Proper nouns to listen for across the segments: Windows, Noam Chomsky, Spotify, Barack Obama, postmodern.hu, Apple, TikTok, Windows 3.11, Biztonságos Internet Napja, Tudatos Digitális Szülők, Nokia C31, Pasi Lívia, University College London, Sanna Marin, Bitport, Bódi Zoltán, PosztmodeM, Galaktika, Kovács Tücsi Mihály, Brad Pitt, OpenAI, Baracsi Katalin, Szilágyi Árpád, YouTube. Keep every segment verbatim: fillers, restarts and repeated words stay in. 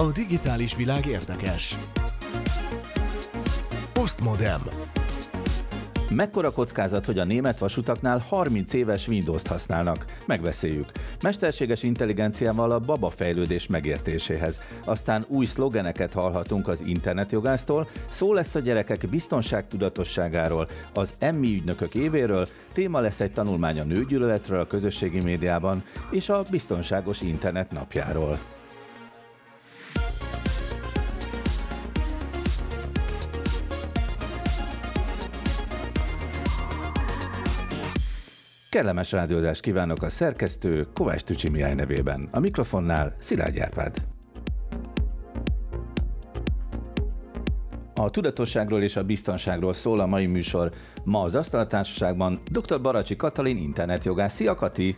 A digitális világ érdekes. PosztmodeM. Mekkora kockázat, hogy a német vasutaknál harminc éves Windows-t használnak? Megbeszéljük. Mesterséges intelligenciával a babafejlődés megértéséhez. Aztán új szlogeneket hallhatunk az internetjogásztól, szó lesz a gyerekek biztonságtudatosságáról, az emmi ügynökök évéről, téma lesz egy tanulmány a nőgyűlöletről a közösségi médiában és a biztonságos internet napjáról. Kellemes rádiózást kívánok a szerkesztő Kovács Tücsi Mihály nevében. A mikrofonnál Szilágyi Árpád. A tudatosságról és a biztonságról szól a mai műsor. Ma az asztaltársaságban doktor Baracsi Katalin internetjogász. Szia, Kati!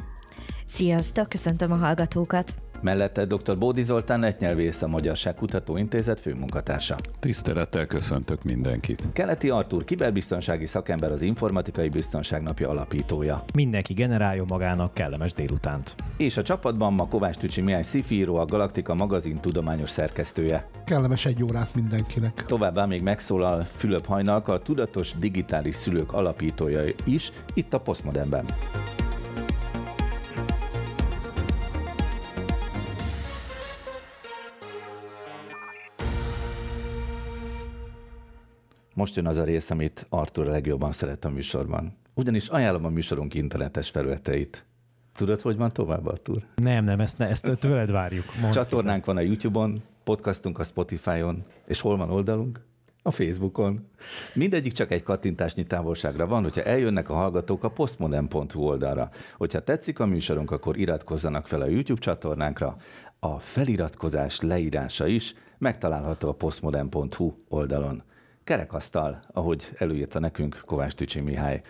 Sziasztok, köszöntöm a hallgatókat! Mellette dr. Bódi Zoltán etnyelvész, a Magyarságkutató Intézet főmunkatársa. Tisztelettel köszöntök mindenkit. Keleti Artur kiberbiztonsági szakember, az Informatikai Biztonságnapja alapítója. Mindenki generáljon magának kellemes délutánt. És a csapatban ma Kovács Tücsi Mihály szifíró, a Galaktika magazin tudományos szerkesztője. Kellemes egy órát mindenkinek. Továbbá még megszólal Fülöp Hajnalka, a Tudatos Digitális Szülők alapítója is, itt a PosztmodeM-ben. Most jön az a rész, amit Artur legjobban szeret a műsorban. Ugyanis ajánlom a műsorunk internetes felületeit. Tudod, hogy van tovább, Artur? Nem, nem, ezt, ne, ezt tőled várjuk. Mondd. Csatornánk van a YouTube-on, podcastunk a Spotify-on, és hol van oldalunk? A Facebookon. Mindegyik csak egy kattintásnyi távolságra van, hogyha eljönnek a hallgatók a postmodern pont hu oldalra. Hogyha tetszik a műsorunk, akkor iratkozzanak fel a YouTube csatornánkra. A feliratkozás leírása is megtalálható a postmodern pont hu oldalon. Kerekasztal, ahogy előírta nekünk Kovács Tücsi Mihály.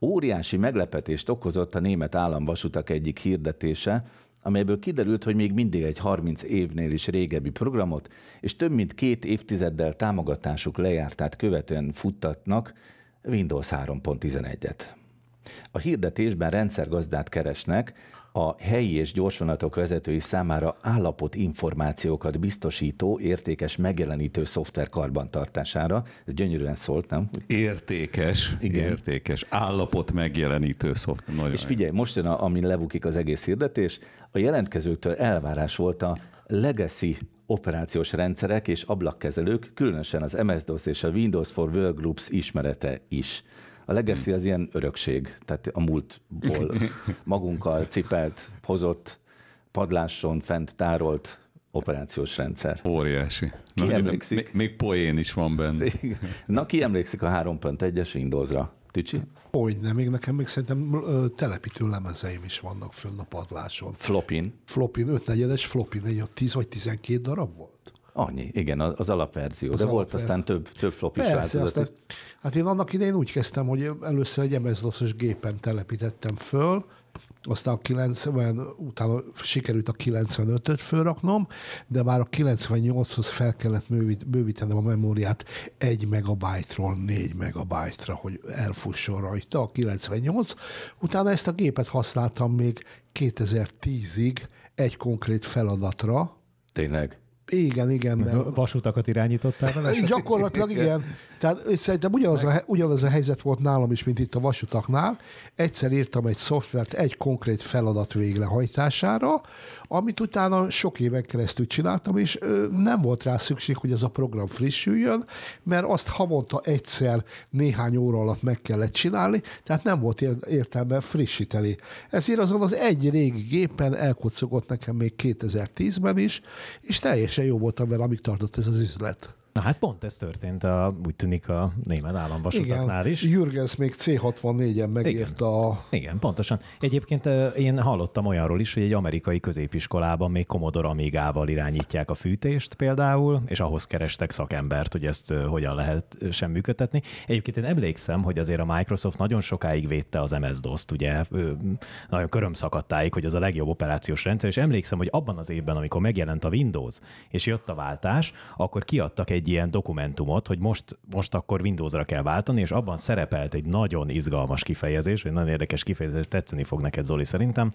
Óriási meglepetést okozott a német államvasutak egyik hirdetése, amelyből kiderült, hogy még mindig egy harminc évnél is régebbi programot, és több mint két évtizeddel támogatásuk lejártát követően futtatnak Windows három pont tizenegy-et. A hirdetésben rendszergazdát keresnek, a helyi és gyorsvonatok vezetői számára állapotinformációkat biztosító, értékes, megjelenítő szoftver karbantartására. Ez gyönyörűen szólt, nem? Értékes, igen. Értékes, állapot megjelenítő szoftver. Nagyon és figyelj, most jön, a, amin lebukik az egész hirdetés, a jelentkezőktől elvárás volt a legacy operációs rendszerek és ablakkezelők, különösen az em es-dé o es és a Windows for World Groups ismerete is. A legacy az ilyen örökség, tehát a múltból magunkkal cipelt, hozott, padláson fent tárolt operációs rendszer. Óriási. Ki na, emlékszik? Még, még poén is van benne. Na, ki emlékszik a három pont egyes Windowsra? Tücsi? Hogyne, még nekem még szerintem ö, telepítő lemezeim is vannak fönn a padláson. Flopin. Flopin, ötnegyedes flopin, egy a tíz vagy tizenkét darab volt. Annyi, igen, az alapverzió, az de alapverzió. Volt aztán több, több flop is változott. Hát én annak idején úgy kezdtem, hogy először egy em es-doszos gépen telepítettem föl, aztán a kilencven, utána sikerült a kilencvenötöt fölraknom, de már a kilencvennyolchoz fel kellett bővítenem a memóriát egy megabájtról négy megabájtra, hogy elfusson rajta a kilencvennyolc. Utána ezt a gépet használtam még kétezer-tízig egy konkrét feladatra. Tényleg? Igen, igen. Mert... vasutakat irányítottál vele? Gyakorlatilag igen. Tehát szerintem ugyanaz a, ugyanaz a helyzet volt nálam is, mint itt a vasutaknál. Egyszer írtam egy szoftvert egy konkrét feladat végrehajtására, amit utána sok éven keresztül csináltam, és nem volt rá szükség, hogy ez a program frissüljön, mert azt havonta egyszer néhány óra alatt meg kellett csinálni, tehát nem volt értelme frissíteni. Ezért azon az egy régi gépen elkocogott nekem még kétezer-tízben is, és teljesen jó voltam vele, amíg tartott ez az üzlet. Na hát pont ez történt, a, úgy tűnik a német államvasutaknál is. Igen, Jürgens még cé hatvannégy-en megírta a... Igen, pontosan. Egyébként én hallottam olyanról is, hogy egy amerikai középiskolában még Commodore Amigával irányítják a fűtést például, és ahhoz kerestek szakembert, hogy ezt hogyan lehet sem működtetni. Egyébként én emlékszem, hogy azért a Microsoft nagyon sokáig védte az em es-doszt, ugye nagyon körömszakadtáig, hogy az a legjobb operációs rendszer, és emlékszem, hogy abban az évben, amikor megjelent a Windows, és jött a váltás, akkor kiadtak egy egy ilyen dokumentumot, hogy most, most akkor Windowsra kell váltani, és abban szerepelt egy nagyon izgalmas kifejezés, egy nagyon érdekes kifejezés, tetszeni fog neked, Zoli, szerintem.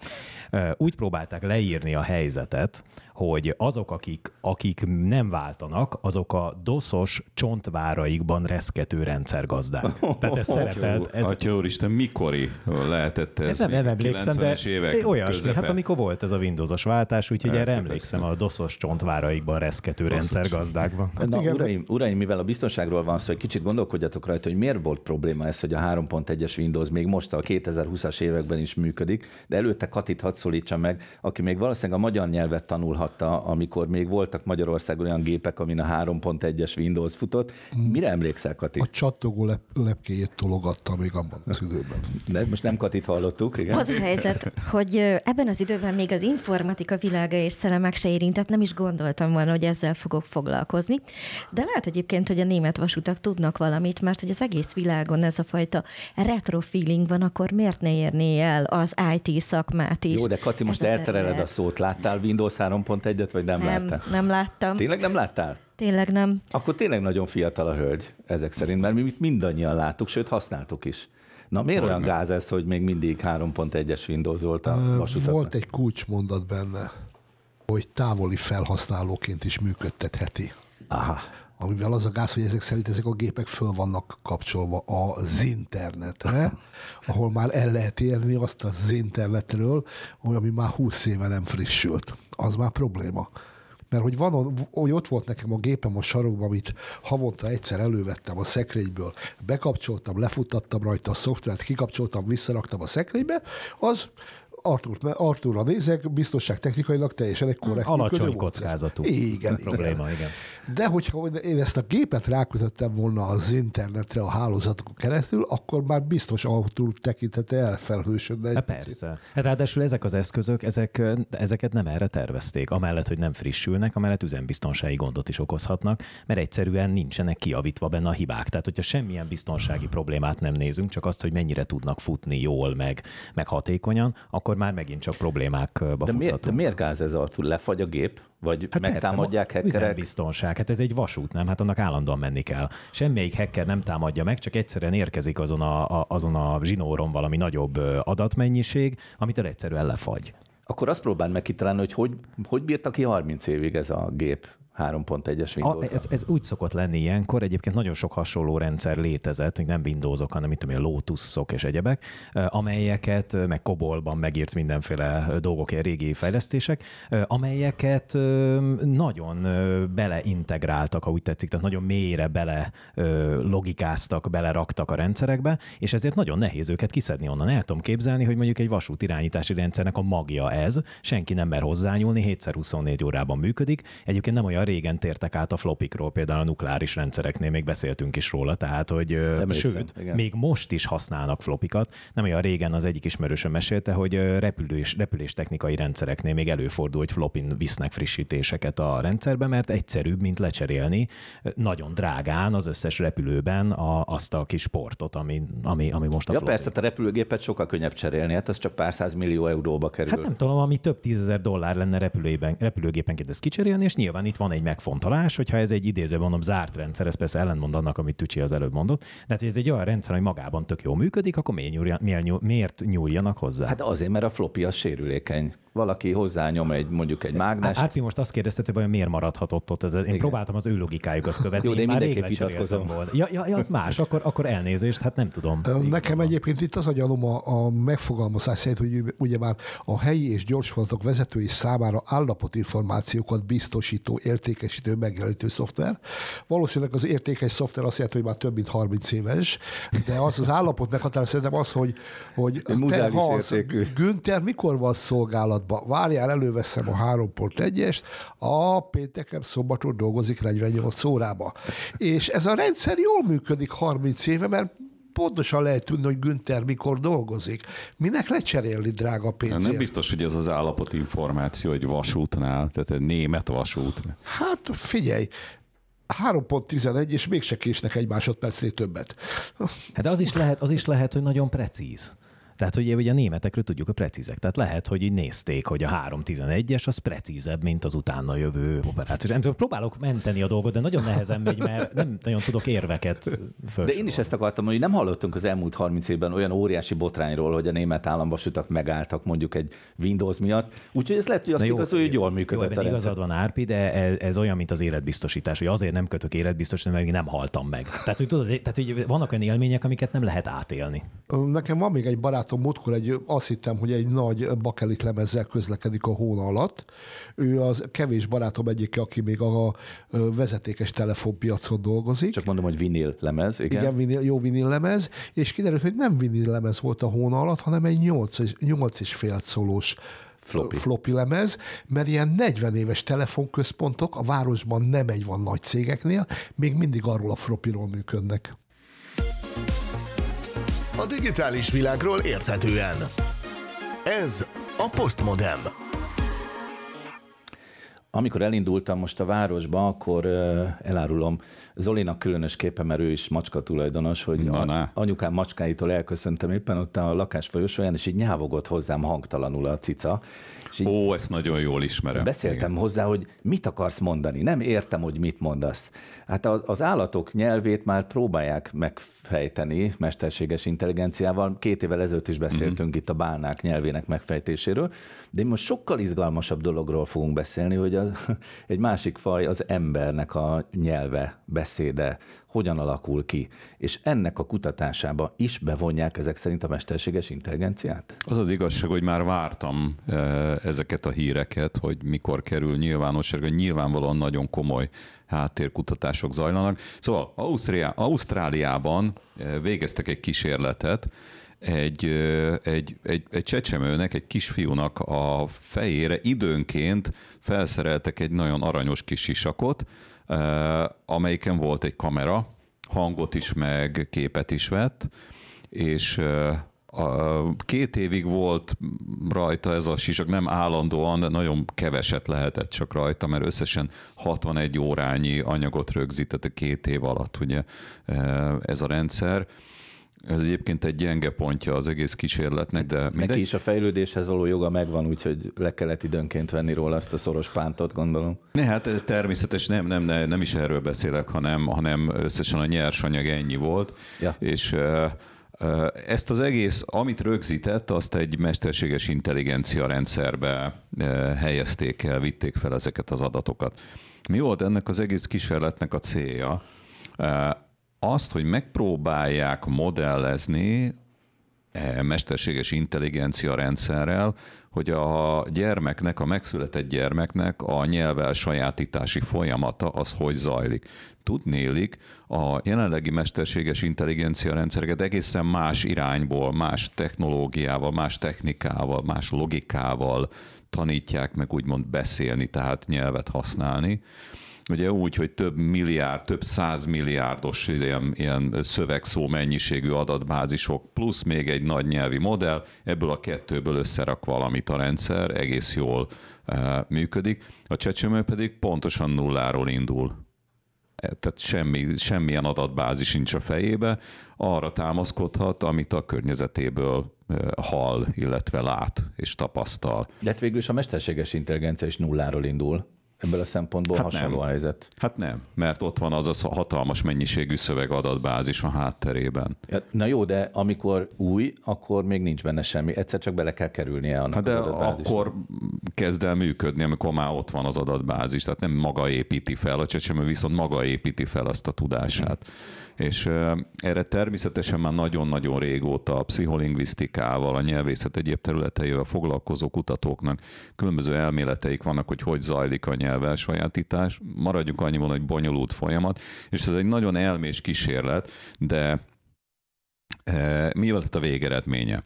Úgy próbálták leírni a helyzetet, hogy azok, akik, akik nem váltanak, azok a doszos csontváraikban reszkető rendszergazdák. Tehát ez szerepelt. Ez... Atya úristen, mikori lehetett ez? Nem, nem emlékszem, de olyasmi, hát amikor volt ez a Windowsos váltás, úgyhogy erre emlékszem, a doszos csontváraikban reszkető rendszergazdákban. Na, uraim, uraim, mivel a biztonságról van szó, hogy kicsit gondolkodjatok rajta, hogy miért volt probléma ez, hogy a három pont egyes Windows még most a kétezerhúszas években is működik, de előtte Katit hadd szólítsa meg, aki még valószínűleg a magyar nyelvet tanulhatta, amikor még voltak Magyarországon olyan gépek, amin a három pont egyes Windows futott. Mire emlékszel, Kati? A csattogó lep- lepkéjét tologatta még abban az időben. De most nem Katit hallottuk, igen? Az a helyzet, hogy ebben az időben még az informatika világa és szellemek se érintett, nem is gondoltam volna, hogy ezzel fogok foglalkozni. De lehet egyébként, hogy a német vasutak tudnak valamit, mert hogy az egész világon ez a fajta retro feeling van, akkor miért ne érné el az i té szakmát is? Jó, de Kati, most eltereled a szót. Láttál Windows három pont egyet, vagy nem, nem láttál? Nem láttam. Tényleg nem láttál? Tényleg nem. Akkor tényleg nagyon fiatal a hölgy ezek szerint, mert mi mindannyian láttuk, sőt használtuk is. Na miért olyan gáz ez, hogy még mindig három pont egyes Windows volt a vasutakban? Volt egy kulcsmondat benne, hogy távoli felhasználóként is működtetheti. Aha. Amivel az a gáz, hogy ezek szerint ezek a gépek föl vannak kapcsolva az internetre, ahol már el lehet érni azt az internetről, ami már húsz éve nem frissült. Az már probléma. Mert hogy, van, hogy ott volt nekem a gépem a sarokban, amit havonta egyszer elővettem a szekrényből, bekapcsoltam, lefuttattam rajta a szoftvert, kikapcsoltam, visszaraktam a szekrénybe, az... Artúrt, Artúrra nézek, biztonságtechnikailag teljesen egy korrekt működő módszer. Alacsony kockázatú igen, probléma, igen. De hogyha én ezt a gépet rákötöttem volna az internetre, a hálózatokon keresztül, akkor már biztos Artúr tekintete elfelhősödne. Hát persze. Hát ráadásul ezek az eszközök, ezek, ezeket nem erre tervezték. Amellett, hogy nem frissülnek, amellett üzembiztonsági gondot is okozhatnak, mert egyszerűen nincsenek kijavítva benne a hibák. Tehát, hogyha semmilyen biztonsági problémát nem nézünk, csak azt, hogy mennyire tudnak futni jól, meg, meg hatékonyan, akkor már megint csak problémákba futhatunk. De, de miért gáz ez, Artur? Lefagy a gép? Vagy hát megtámadják hackerek? Üzembiztonság. Hát ez egy vasút, nem? Hát annak állandóan menni kell. Semmelyik hacker nem támadja meg, csak egyszerűen érkezik azon a, a, azon a zsinóron valami nagyobb adatmennyiség, amitől egyszerűen lefagy. Akkor azt próbáld meg kitalálni, hogy, hogy hogy bírta ki harminc évig ez a gép három pont egyes Windows. Ez, ez úgy szokott lenni ilyenkor, egyébként nagyon sok hasonló rendszer létezett, még nem Windowsok, hanem itt a Lotusok és egyebek, amelyeket, meg Koboltban megírt mindenféle dolgok, ilyen régi fejlesztések, amelyeket nagyon beleintegráltak, ha úgy tetszik, tehát nagyon mélyre bele logikáztak, beleraktak a rendszerekbe, és ezért nagyon nehéz őket kiszedni onnan. El tudom képzelni, hogy mondjuk egy vasút irányítási rendszernek a magja ez, senki nem mer hozzányúlni, hétszer huszonnégy órában működik. Egyébként nem olyan régen tértek át a flopikról, például a nukleáris rendszereknél még beszéltünk is róla, tehát, hogy nem sőt, észem, igen. Még most is használnak flopikat. Nem olyan régen az egyik ismerősöm mesélte, hogy repülés, repüléstechnikai rendszereknél még előfordul, hogy flopin visznek frissítéseket a rendszerbe, mert egyszerűbb, mint lecserélni nagyon drágán az összes repülőben a, azt a kis portot, ami, ami, ami most a ja, flopin. Persze, a repülőgépet sokkal könnyebb cserélni, hát az csak pár száz millió euróba kerül. Hát nem tudom, ami több tízezer dollár lenne repülőgépenként ezt kicserélni, és nyilván itt van egy megfontolás, hogyha ez egy idézőben mondom zárt rendszer, ez persze ellentmond annak, amit Tücsi az előbb mondott, de hát, hogy ez egy olyan rendszer, ami magában tök jól működik, akkor miért, nyúlja, miért, nyúl, miért nyúljanak hozzá? Hát azért, mert a floppy az sérülékeny. Valaki hozzányom egy, mondjuk egy mágnest. Hát mi most azt kérdezted, hogy vajon miért maradhatott ott ez. Én igen. Próbáltam az ő logikájukat követni. Jó, de én már mindenképp vitatkozom volna. Ja, ja, az más, akkor, akkor elnézést, hát nem tudom. Nekem egyébként itt az agyalom a, a megfogalmazás szerint, hogy ugye már a helyi és gyorsvonatok vezetői számára állapotinformációkat biztosító, értékesítő, megjelenítő szoftver. Valószínűleg az értékes szoftver azt jelenti, hogy már több mint harminc éves, de az az állapot meghatározó szerintem az, hogy, hogy te, az, Günther mikor van szolgálat? Várjál, előveszem a három pont egyest, a pénteken szombaton dolgozik negyvennyolc órába. És ez a rendszer jól működik harminc éve, mert pontosan lehet tudni, hogy Günther mikor dolgozik. Minek lecserélni drága pénzért? Nem biztos, hogy ez az állapotinformáció egy vasútnál, tehát egy német vasút. Hát figyelj, három pont tizenegy, és mégse késnek egy másodpercnél többet. Hát az is lehet, az is lehet, hogy nagyon precíz. Tehát, hogy ugye a németekről tudjuk, a precízek. Tehát lehet, hogy így nézték, hogy a három tizenegyes az precízebb, mint az utána jövő operációs. Én próbálok menteni a dolgot, de nagyon nehezen megy, mert nem nagyon tudok érveket felsorolni. De én is ezt akartam, hogy nem hallottunk az elmúlt harminc évben olyan óriási botrányról, hogy a német államvasutak megálltak mondjuk egy Windows miatt. Úgyhogy ez lehet, hogy azt igazol, hogy jól működött. Jó, igazad van, Árpi, de ez, ez olyan, mint az életbiztosítás, hogy azért nem kötök életbiztosítást, mert még nem haltam meg. Tehát, hogy tudod, tehát, hogy vannak olyan élmények, amiket nem lehet átélni. Nekem van még egy barátom, múltkor egy, azt hittem, hogy egy nagy bakelit lemezzel közlekedik a hóna alatt. Ő az kevés barátom egyik, aki még a vezetékes telefonpiacon dolgozik. Csak mondom, hogy vinil lemez, igen. Igen, vinil, jó vinil lemez, és kiderült, hogy nem vinil lemez volt a hóna alatt, hanem egy nyolc és fél colós Floppy. floppy lemez, mert ilyen negyven éves telefonközpontok a városban nem egy van nagy cégeknél, még mindig arról a floppyról működnek. A digitális világról érthetően. Ez a PosztmodeM. Amikor elindultam most a városba, akkor elárulom Zolinak különösképpen, mert ő is macska tulajdonos, hogy ja, anyukám macskáitól elköszöntem éppen ott a lakás folyosóján, és így nyávogott hozzám hangtalanul a cica. Ó, ezt nagyon jól ismerem. Beszéltem igen. hozzá, hogy mit akarsz mondani, nem értem, hogy mit mondasz. Hát az állatok nyelvét már próbálják megfejteni mesterséges intelligenciával. Két évvel ezelőtt is beszéltünk uh-huh. itt a bálnák nyelvének megfejtéséről, de most sokkal izgalmasabb dologról fogunk beszélni, hogy az, egy másik faj, az embernek a nyelve, beszéde, hogyan alakul ki, és ennek a kutatásába is bevonják ezek szerint a mesterséges intelligenciát? Az az igazság, hogy már vártam ezeket a híreket, hogy mikor kerül nyilvánosságra, nyilvánvalóan nagyon komoly háttérkutatások zajlanak. Szóval Ausztria, Ausztráliában végeztek egy kísérletet, Egy, egy, egy, egy csecsemőnek, egy kisfiúnak a fejére időnként felszereltek egy nagyon aranyos kis sisakot, amelyiken volt egy kamera, hangot is meg képet is vett, és két évig volt rajta ez a sisak, nem állandóan, de nagyon keveset lehetett csak rajta, mert összesen hatvanegy órányi anyagot rögzített a két év alatt, ugye ez a rendszer. Ez egyébként egy gyenge pontja az egész kísérletnek, de mindegy. Neki is a fejlődéshez való joga megvan, úgyhogy le kellett időnként venni róla azt a szoros pántot, gondolom. Ne, hát természetes, nem, nem, nem is erről beszélek, hanem, hanem összesen a nyersanyag ennyi volt, ja. és ezt az egész, amit rögzített, azt egy mesterséges intelligencia rendszerbe helyezték el, vitték fel ezeket az adatokat. Mi volt ennek az egész kísérletnek a célja? Azt, hogy megpróbálják modellezni mesterséges intelligencia rendszerrel, hogy a gyermeknek, a megszületett gyermeknek a nyelvel sajátítási folyamata az hogy zajlik. Tudnélik, a jelenlegi mesterséges intelligencia rendszereket egészen más irányból, más technológiával, más technikával, más logikával tanítják meg úgymond beszélni, tehát nyelvet használni. Ugye úgy, hogy több milliárd, több százmilliárdos ilyen, ilyen szövegszó mennyiségű adatbázisok, plusz még egy nagy nyelvi modell, ebből a kettőből összerak valamit a rendszer, egész jól uh, működik. A csecsemő pedig pontosan nulláról indul. Tehát semmi, semmilyen adatbázis nincs a fejébe, arra támaszkodhat, amit a környezetéből hall, illetve lát és tapasztal. De hát végül is a mesterséges intelligencia is nulláról indul. Ebből a szempontból hát hasonló nem. helyzet. Hát nem, mert ott van az a hatalmas mennyiségű szövegadatbázis a hátterében. Na jó, de amikor új, akkor még nincs benne semmi. Egyszer csak bele kell kerülnie annak hát de az adatbázisra. Akkor kezd el működni, amikor már ott van az adatbázis. Tehát nem maga építi fel a csecsemő, viszont maga építi fel azt a tudását. Mm. És uh, erre természetesen már nagyon-nagyon régóta a pszicholingvisztikával, a nyelvészet egyéb területeivel foglalkozó kutatóknak különböző elméleteik vannak, hogy hogy zajlik a nyelv. Nyelvelsajátítás. Maradjunk annyiban, hogy bonyolult folyamat, és ez egy nagyon elmés kísérlet, de e, mi volt a végeredménye?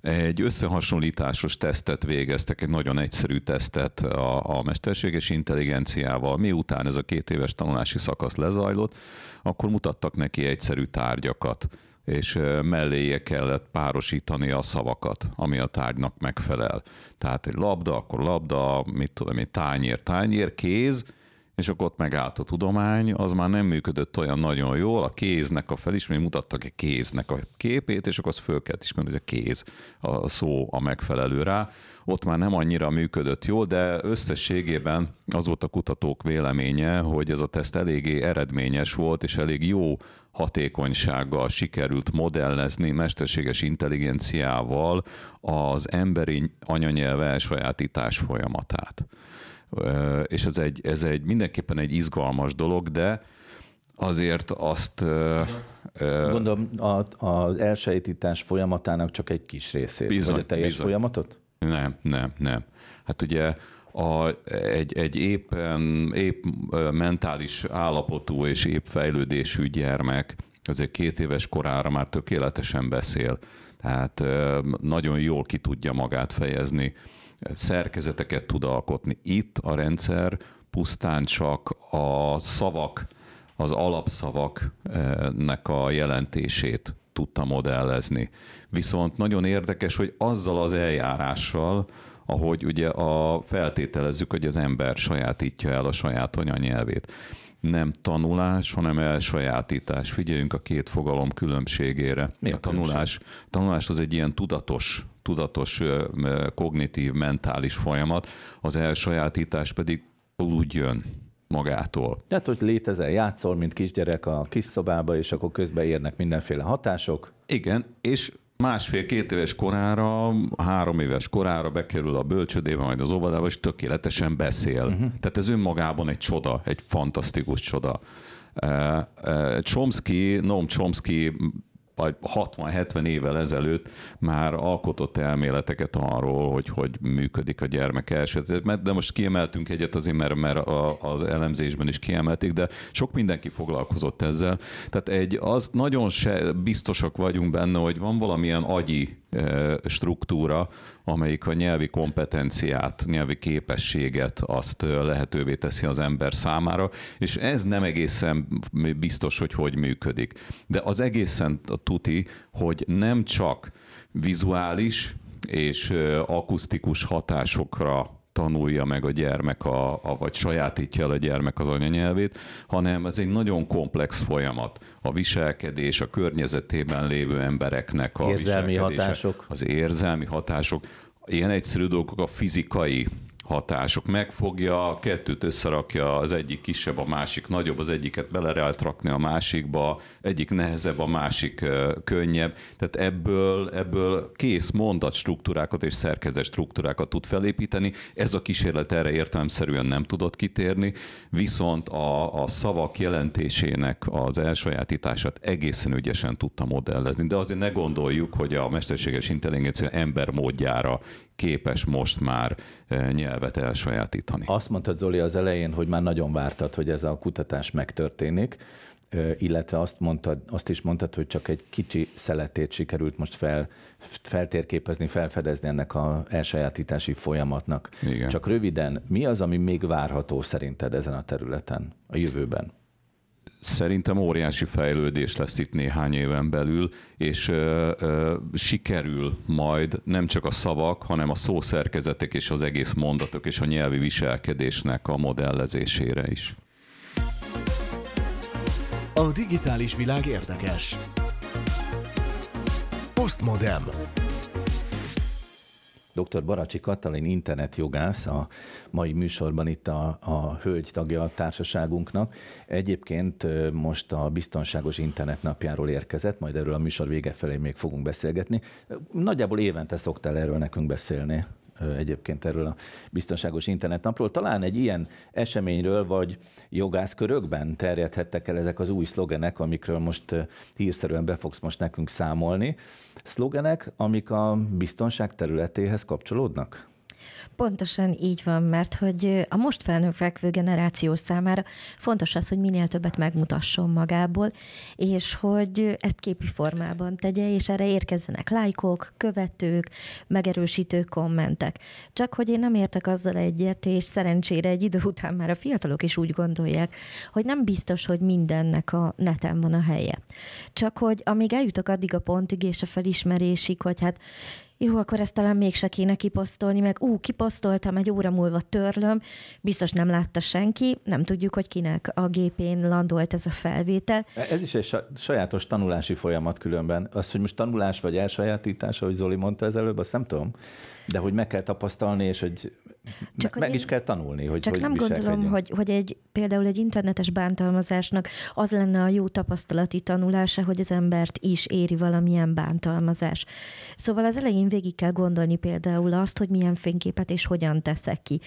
Egy összehasonlításos tesztet végeztek, egy nagyon egyszerű tesztet a, a mesterséges intelligenciával. Miután ez a két éves tanulási szakasz lezajlott, akkor mutattak neki egyszerű tárgyakat, és melléje kellett párosítani a szavakat, ami a tárgynak megfelel. Tehát egy labda, akkor labda, mit tudom én, tányér, tányér, kéz, és akkor ott megállt a tudomány, az már nem működött olyan nagyon jól, a kéznek a felismerés, mutattak egy kéznek a képét, és akkor azt föl kellett ismerni, hogy a kéz a szó a megfelelő rá. Ott már nem annyira működött jól, de összességében az volt a kutatók véleménye, hogy ez a teszt eléggé eredményes volt, és elég jó hatékonysággal sikerült modellezni mesterséges intelligenciával az emberi anyanyelv elsajátítás folyamatát. És ez egy, ez egy mindenképpen egy izgalmas dolog, de azért azt... Gondolom a, az elsajátítás folyamatának csak egy kis részét. Bizony, vagy a teljes bizony. Folyamatot? Nem, nem, nem. Hát ugye a, egy, egy épp, épp mentális állapotú és épp fejlődésű gyermek azért két éves korára már tökéletesen beszél. Tehát nagyon jól ki tudja magát fejezni. Szerkezeteket tud alkotni. Itt a rendszer pusztán csak a szavak, az alapszavaknak a jelentését tudta modellezni. Viszont nagyon érdekes, hogy azzal az eljárással, ahogy ugye a feltételezzük, hogy az ember sajátítja el a saját anyanyelvét. Nem tanulás, hanem elsajátítás. Figyeljünk a két fogalom különbségére. Mi a, a tanulás? Tanulás az egy ilyen tudatos, tudatos, kognitív, mentális folyamat, az elsajátítás pedig úgy jön magától. Tehát, hogy létezel, játszol, mint kisgyerek a kis szobába, és akkor közben érnek mindenféle hatások. Igen, és másfél-két éves korára, három éves korára bekerül a bölcsödébe, majd az óvodába, és tökéletesen beszél. Uh-huh. Tehát ez önmagában egy csoda, egy fantasztikus csoda. Uh, uh, Chomsky, Noam Chomsky hatvan-hetven évvel ezelőtt már alkotott elméleteket arról, hogy hogy működik a gyermek elsajátítás. De most kiemeltünk egyet azért, mert, mert az elemzésben is kiemelték, de sok mindenki foglalkozott ezzel. Tehát egy, az nagyon se biztosak vagyunk benne, hogy van valamilyen agyi struktúra, amelyik a nyelvi kompetenciát, nyelvi képességet azt lehetővé teszi az ember számára, és ez nem egészen biztos, hogy hogy működik. De az egészen tuti, hogy nem csak vizuális és akusztikus hatásokra tanulja meg a gyermek, a, a, vagy sajátítja el a gyermek az anyanyelvét, hanem ez egy nagyon komplex folyamat. A viselkedés, a környezetében lévő embereknek a érzelmi hatások. Az érzelmi hatások, ilyen egyszerű dolgok, a fizikai hatások. Megfogja, kettőt összerakja, az egyik kisebb, a másik nagyobb, az egyiket bele lehet rakni a másikba, egyik nehezebb, a másik könnyebb. Tehát ebből, ebből kész mondatstruktúrákat és szerkezet struktúrákat tud felépíteni. Ez a kísérlet erre értelemszerűen nem tudott kitérni, viszont a, a szavak jelentésének az elsajátítását egészen ügyesen tudta modellezni. De azért ne gondoljuk, hogy a mesterséges intelligencia ember módjára képes most már nyelvet elsajátítani. Azt mondtad, Zoli, az elején, hogy már nagyon vártad, hogy ez a kutatás megtörténik, illetve azt, mondtad, azt is mondtad, hogy csak egy kicsi szeletét sikerült most fel, feltérképezni, felfedezni ennek az elsajátítási folyamatnak. Igen. Csak röviden, mi az, ami még várható szerinted ezen a területen a jövőben? Szerintem óriási fejlődés lesz itt néhány éven belül, és ö, ö, sikerül majd nem csak a szavak, hanem a szószerkezetek és az egész mondatok és a nyelvi viselkedésnek a modellezésére is. A digitális világ érdekes. PosztmodeM. doktor Baracsi Katalin internetjogász a mai műsorban itt a, a hölgy tagja a társaságunknak. Egyébként most a biztonságos internet napjáról érkezett, majd erről a műsor vége felé még fogunk beszélgetni. Nagyjából évente szoktál erről nekünk beszélni, egyébként erről a biztonságos internetnapról. Talán egy ilyen eseményről vagy jogászkörökben terjedhettek el ezek az új szlogenek, amikről most hírszerűen be fogsz most nekünk számolni. Szlogenek, amik a biztonság területéhez kapcsolódnak? Pontosan így van, mert hogy a most felnövekvő generáció számára fontos az, hogy minél többet megmutasson magából, és hogy ezt képi formában tegye, és erre érkezzenek lájkok, követők, megerősítő kommentek. Csak hogy én nem értek azzal egyet, és szerencsére egy idő után már a fiatalok is úgy gondolják, hogy nem biztos, hogy mindennek a neten van a helye. Csak hogy amíg eljutok addig a pontig és a felismerésig, hogy hát jó, akkor ezt talán mégse kéne kiposztolni, meg ú, kiposztoltam, egy óra múlva törlöm, biztos nem látta senki, nem tudjuk, hogy kinek a gépén landolt ez a felvétel. Ez is egy sajátos tanulási folyamat különben. Az, hogy most tanulás vagy elsajátítás, ahogy Zoli mondta ez előbb, azt nem tudom, de hogy meg kell tapasztalni, és hogy csak meg én, is kell tanulni, hogy Csak hogy nem gondolom, hogy, hogy egy, például egy internetes bántalmazásnak az lenne a jó tapasztalati tanulása, hogy az embert is éri valamilyen bántalmazás. Szóval az elején végig kell gondolni például azt, hogy milyen fényképet és hogyan teszek ki.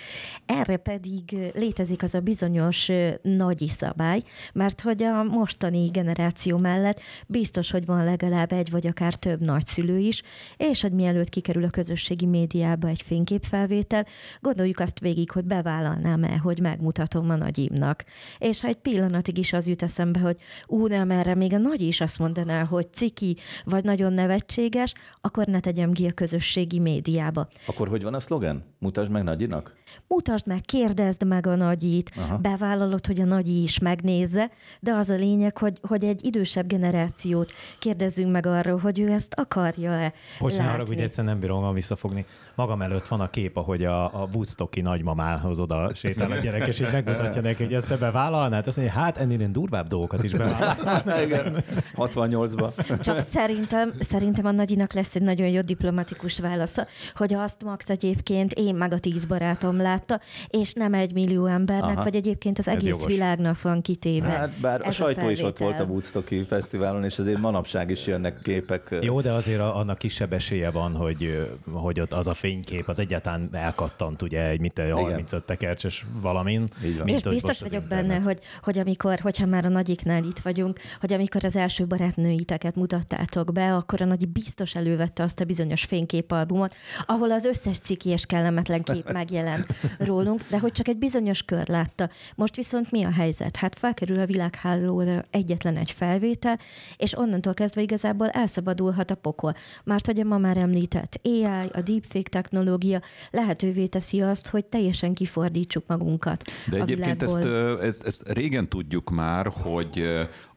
Erre pedig létezik az a bizonyos nagyi szabály, mert hogy a mostani generáció mellett biztos, hogy van legalább egy vagy akár több nagyszülő is, és hogy mielőtt kikerül a közösségi médiába egy fényképfelvétel, gondoljuk azt végig, hogy bevállalnám-e, hogy megmutatom a nagyimnak. És ha egy pillanatig is az jut eszembe, hogy ú, nem, erre még a nagyi is azt mondaná, hogy ciki, vagy nagyon nevetséges, akkor ne tegyem ki a közösségi médiába. Akkor hogy van a szlogen? Mutasd meg nagyinak? Mutasd meg, kérdezd meg a nagyit, aha, bevállalod, hogy a nagyi is megnézze, de az a lényeg, hogy, hogy egy idősebb generációt kérdezzünk meg arról, hogy ő ezt akarja-e. Bocsánat, arra, hogy egyszerűen nem bírom van visszafogni. Magam előtt van a kép, ahogy a, a woodstocki nagymamához oda sétál a gyerek, és így megmutatja neki, hogy ezt te bevállalnád. Azt mondja, hát ennél durvább dolgokat is bevállalnád. hatvannyolcban. Csak szerintem, szerintem a nagyinak lesz egy nagyon jó diplomatikus válasza, hogy azt max egyébként én meg a tíz barátom látta, és nem egy millió embernek, aha, vagy egyébként az egész világnak van kitéve. Hát bár ez a sajtó a is ott volt a woodstocki fesztiválon, és azért manapság is jönnek képek. Jó, de azért annak kisebb esélye van, hogy, hogy ott az a fénykép az egyáltalán elkattant, ugye, egy mit, harmincöt tekercses valamin. És biztos vagyok benne, hogy, hogy amikor, hogyha már a nagyiknál itt vagyunk, hogy amikor az első barátnőiteket mutattátok be, akkor a nagy biztos elővette azt a bizonyos fényképalbumot, ahol az összes ciki és kellemetlen kép megjelent rólunk, de hogy csak egy bizonyos kör látta. Most viszont mi a helyzet? Hát felkerül a világhálóra egyetlen egy felvétel, és onnantól kezdve igazából elszabadulhat a pokol. Mert hogy a ma már említett á i, a deepfake technológia lehetővé teszi azt, hogy teljesen kifordítsuk magunkat. De egyébként ezt, ezt, ezt régen tudjuk már, hogy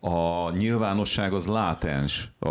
a nyilvánosság az látens a,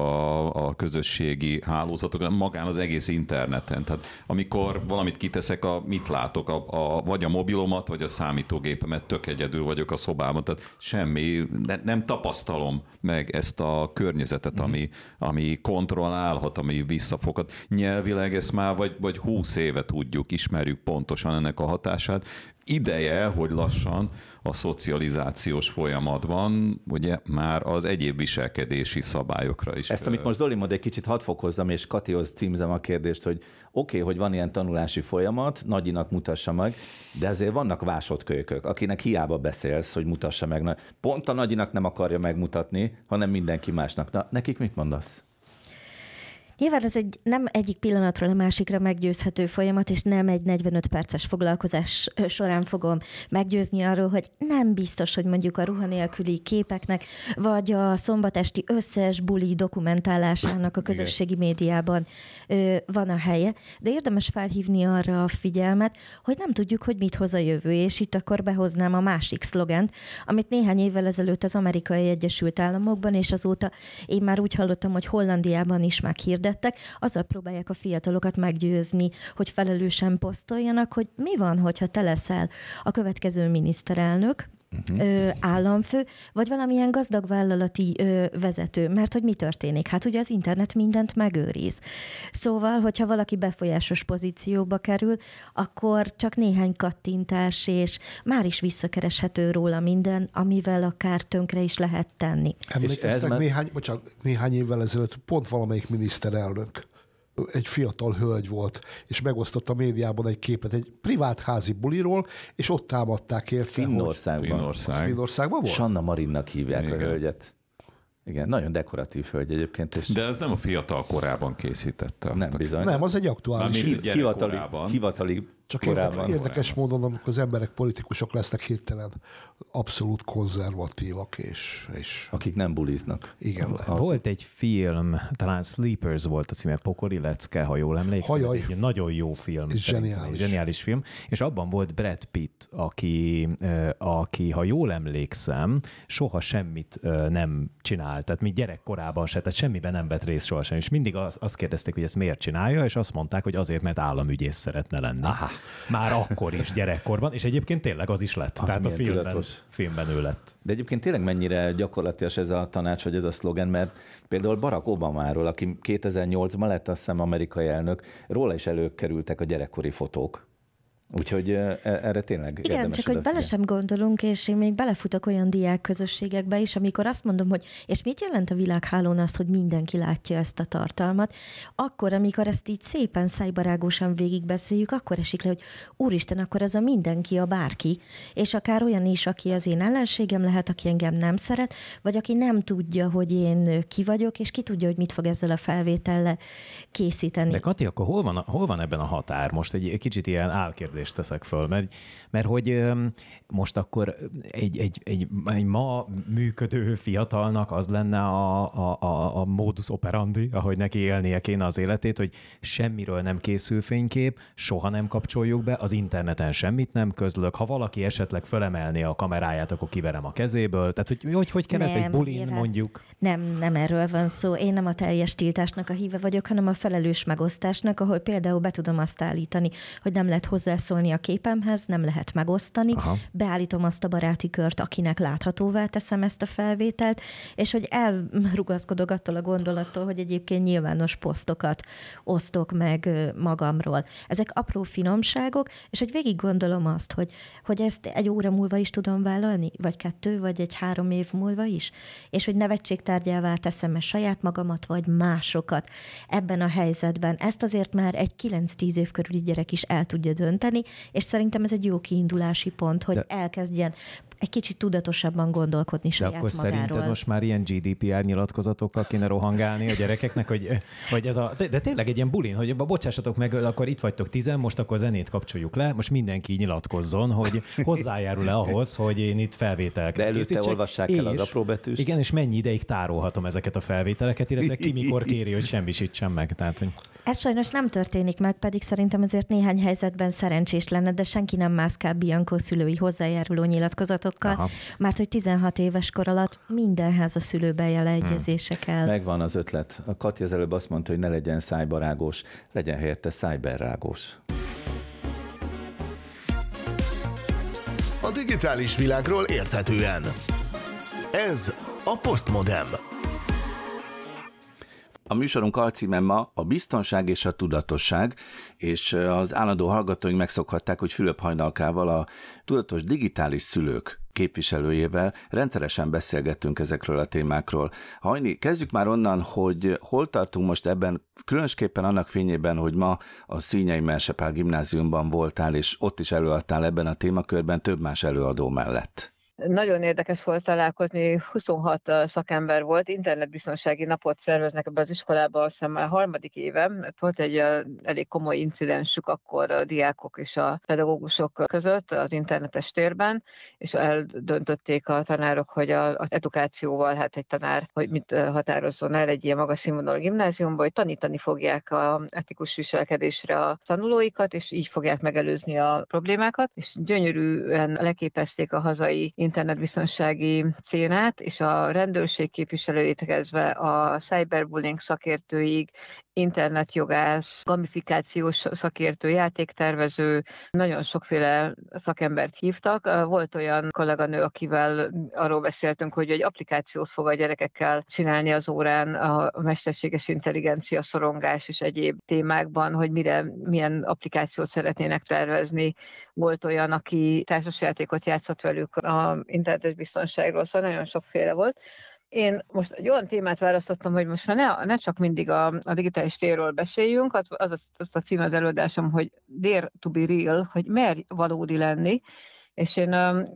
a közösségi hálózatokon, magán az egész interneten. Tehát amikor valamit kiteszek, a, mit látok? A, a, vagy a mobilomat, vagy a számítógépemet, tök egyedül vagyok a szobában. Tehát semmi, ne, nem tapasztalom meg ezt a környezetet, ami, ami kontrollálhat, ami visszafoghat. Nyelvileg ezt már vagy, vagy húsz éve tudjuk, ismerjük pontosan ennek a hatását. Ideje, hogy lassan a szocializációs folyamatban ugye már az egyéb viselkedési szabályokra is. Ezt, amit most Zoli mond, egy kicsit hadd fokozzam, és Katihoz címzem a kérdést, hogy oké, okay, hogy van ilyen tanulási folyamat, nagyinak mutassa meg, de azért vannak vásodkölykök, akinek hiába beszélsz, hogy mutassa meg. Pont a nagyinak nem akarja megmutatni, hanem mindenki másnak. Na, nekik mit mondasz? Nyilván ez egy, nem egyik pillanatról a másikra meggyőzhető folyamat, és nem egy negyvenöt perces foglalkozás során fogom meggyőzni arról, hogy nem biztos, hogy mondjuk a ruha nélküli képeknek, vagy a szombatesti összes buli dokumentálásának a közösségi médiában ö, van a helye, de érdemes felhívni arra a figyelmet, hogy nem tudjuk, hogy mit hoz a jövő, és itt akkor behoznám a másik szlogent, amit néhány évvel ezelőtt az Amerikai Egyesült Államokban, és azóta én már úgy hallottam, hogy Hollandiában is meghirdették, azzal próbálják a fiatalokat meggyőzni, hogy felelősen posztoljanak, hogy mi van, hogyha te leszel a következő miniszterelnök, Ö, államfő, vagy valamilyen gazdag vállalati ö, vezető, mert hogy mi történik? Hát ugye az internet mindent megőriz. Szóval, hogyha valaki befolyásos pozícióba kerül, akkor csak néhány kattintás, és már is visszakereshető róla minden, amivel akár tönkre is lehet tenni. Emlékeztek már... néhány, bocsánat, néhány évvel ezelőtt pont valamelyik miniszterelnök egy fiatal hölgy volt, és megosztotta a médiában egy képet egy privát házi buliról, és ott támadták érte. Finnországban. Finnország. Finnországban volt? Sanna Marinnak hívják, igen, a hölgyet. Igen, nagyon dekoratív hölgy egyébként. És... de ez nem a fiatal korában készítette. Azt nem, bizony. Nem, az egy aktuális. Hivatali, hivatali Csak érdekes, érdekes módon, amikor az emberek politikusok lesznek hirtelen abszolút konzervatívak, és... és... akik nem buliznak. Igen. A, volt egy film, talán Sleepers volt a címe, Pokoli lecke, ha jól emlékszem. Hajaj. Ez egy nagyon jó film. És zseniális. Zseniális film. És abban volt Brad Pitt, aki, aki, ha jól emlékszem, soha semmit nem csinált. Tehát mi gyerekkorában se, tehát semmiben nem vett részt sohasem. És mindig az, azt kérdezték, hogy ezt miért csinálja, és azt mondták, hogy azért, mert államügyész szeretne lenni. Aha. Már akkor is gyerekkorban, és egyébként tényleg az is lett. Az Tehát a filmben, filmben ő lett. De egyébként tényleg mennyire gyakorlatilag ez a tanács, vagy ez a szlogen, mert például Barack Obamáról, aki kétezer-nyolcban lett, azt hiszem, amerikai elnök, róla is előkerültek a gyerekkori fotók. Úgyhogy erre tényleg igen, érdemes. Csak hogy bele sem gondolunk, és én még belefutok olyan diák közösségekbe is, amikor azt mondom, hogy és mit jelent a világhálón az, hogy mindenki látja ezt a tartalmat, akkor, amikor ezt így szépen szájbarágosan végigbeszéljük, akkor esik le, hogy úristen, akkor ez a mindenki a bárki, és akár olyan is, aki az én ellenségem lehet, aki engem nem szeret, vagy aki nem tudja, hogy én ki vagyok, és ki tudja, hogy mit fog ezzel a felvétellel készíteni. De Kati, akkor hol van, hol van ebben a határ? Most egy kicsit ilyen álkérdés teszek föl, mert, mert hogy most akkor egy, egy, egy, egy ma működő fiatalnak az lenne a, a, a modus operandi, ahogy neki élnie kéne az életét, hogy semmiről nem készül fénykép, soha nem kapcsoljuk be, az interneten semmit nem közlök, ha valaki esetleg fölemelné a kameráját, akkor kiverem a kezéből, tehát hogy hogy, hogy kell nem, ez egy bulin mondjuk? Nem, nem erről van szó, én nem a teljes tiltásnak a híve vagyok, hanem a felelős megosztásnak, ahol például be tudom azt állítani, hogy nem lett hozzá szólni a képemhez, nem lehet megosztani. Aha. Beállítom azt a baráti kört, akinek láthatóvá teszem ezt a felvételt, és hogy elrugaszkodok attól a gondolattól, hogy egyébként nyilvános posztokat osztok meg magamról. Ezek apró finomságok, és hogy végig gondolom azt, hogy, hogy ezt egy óra múlva is tudom vállalni, vagy kettő, vagy egy három év múlva is, és hogy nevetségtárgyává teszem-e saját magamat, vagy másokat ebben a helyzetben. Ezt azért már egy kilenc-tíz év körüli gyerek is el tudja dönteni, és szerintem ez egy jó kiindulási pont, hogy de elkezdjen egy kicsit tudatosabban gondolkodni saját magáról. De akkor magáról. Szerinted most már ilyen gé dé pé er nyilatkozatokkal kéne rohangálni a gyerekeknek, hogy, hogy ez a... De, de tényleg egy ilyen bulin, hogy bocsássatok meg, akkor itt vagytok tizen, most akkor zenét kapcsoljuk le, most mindenki nyilatkozzon, hogy hozzájárul-e ahhoz, hogy én itt felvételeket de előtte készítsek, olvassák és, el az apró betűs. Igen, és mennyi ideig tárolhatom ezeket a felvételeket, illetve ki mikor kéri, hogy semmisítsen meg. Tehát, hogy... Ez sajnos nem történik meg, pedig szerintem azért néhány helyzetben szerencsés lenne, de senki nem mászkál Bianco szülői hozzájáruló nyilatkozatokkal, aha, mert hogy tizenhat éves kor alatt mindenhez a szülő beleegyezése kell. Hmm. Megvan az ötlet. A Kati az előbb azt mondta, hogy ne legyen szájbarágos, legyen helyette szájberrágos. A digitális világról érthetően. Ez a PosztmodeM. A műsorunk alcíme ma a biztonság és a tudatosság, és az állandó hallgatóink megszokhatták, hogy Fülöp Hajnalkával, a Tudatos Digitális Szülők képviselőjével rendszeresen beszélgettünk ezekről a témákról. Hajni, kezdjük már onnan, hogy hol tartunk most ebben, különösképpen annak fényében, hogy ma a Színyei Mersepál gimnáziumban voltál, és ott is előadtál ebben a témakörben több más előadó mellett. Nagyon érdekes volt találkozni, huszonhat szakember volt, internetbiztonsági napot szerveznek ebbe az iskolában, azt hiszem a harmadik évem, volt egy elég komoly incidensük akkor a diákok és a pedagógusok között az internetes térben, és eldöntötték a tanárok, hogy az edukációval, hát egy tanár, hogy mit határozzon el egy ilyen magas színvonalú gimnáziumban, hogy tanítani fogják az etikus viselkedésre a tanulóikat, és így fogják megelőzni a problémákat, és gyönyörűen leképezték a hazai internetbiztonsági cénát, és a rendőrség képviselőjét kezdve a cyberbullying szakértőig, internetjogász, gamifikációs szakértő, játéktervező, nagyon sokféle szakembert hívtak. Volt olyan kolléganő, akivel arról beszéltünk, hogy egy applikációt fog a gyerekekkel csinálni az órán a mesterséges intelligencia, szorongás és egyéb témákban, hogy mire, milyen applikációt szeretnének tervezni. Volt olyan, aki társasjátékot játszott velük a internetes biztonságról, szóval nagyon sokféle volt. Én most egy olyan témát választottam, hogy most már ne, ne csak mindig a, a digitális térről beszéljünk, az, az a cím az előadásom, hogy Dare to be real, hogy mer valódi lenni, És én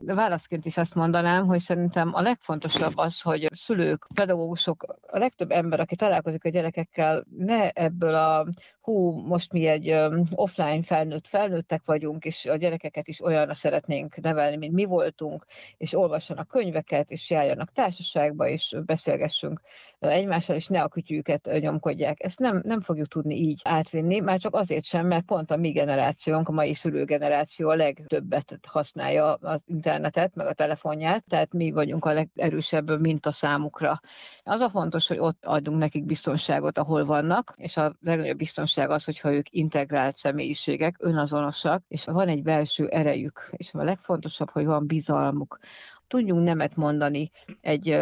válaszként is azt mondanám, hogy szerintem a legfontosabb az, hogy a szülők, pedagógusok, a legtöbb ember, aki találkozik a gyerekekkel, ne ebből a hú, most mi egy offline felnőtt, felnőttek vagyunk, és a gyerekeket is olyanra szeretnénk nevelni, mint mi voltunk, és olvassanak könyveket, és járjanak társaságba, és beszélgessünk egymással, és ne a kütyüket nyomkodják. Ezt nem, nem fogjuk tudni így átvinni, már csak azért sem, mert pont a mi generációnk, a mai szülőgeneráció a legtöbbet használja az internetet, meg a telefonját, tehát mi vagyunk a legerősebb minta számukra. Az a fontos, hogy ott adjunk nekik biztonságot, ahol vannak, és a legnagyobb biztonság az, hogyha ők integrált személyiségek, önazonosak, és van egy belső erejük, és a legfontosabb, hogy van bizalmuk. Tudjunk nemet mondani egy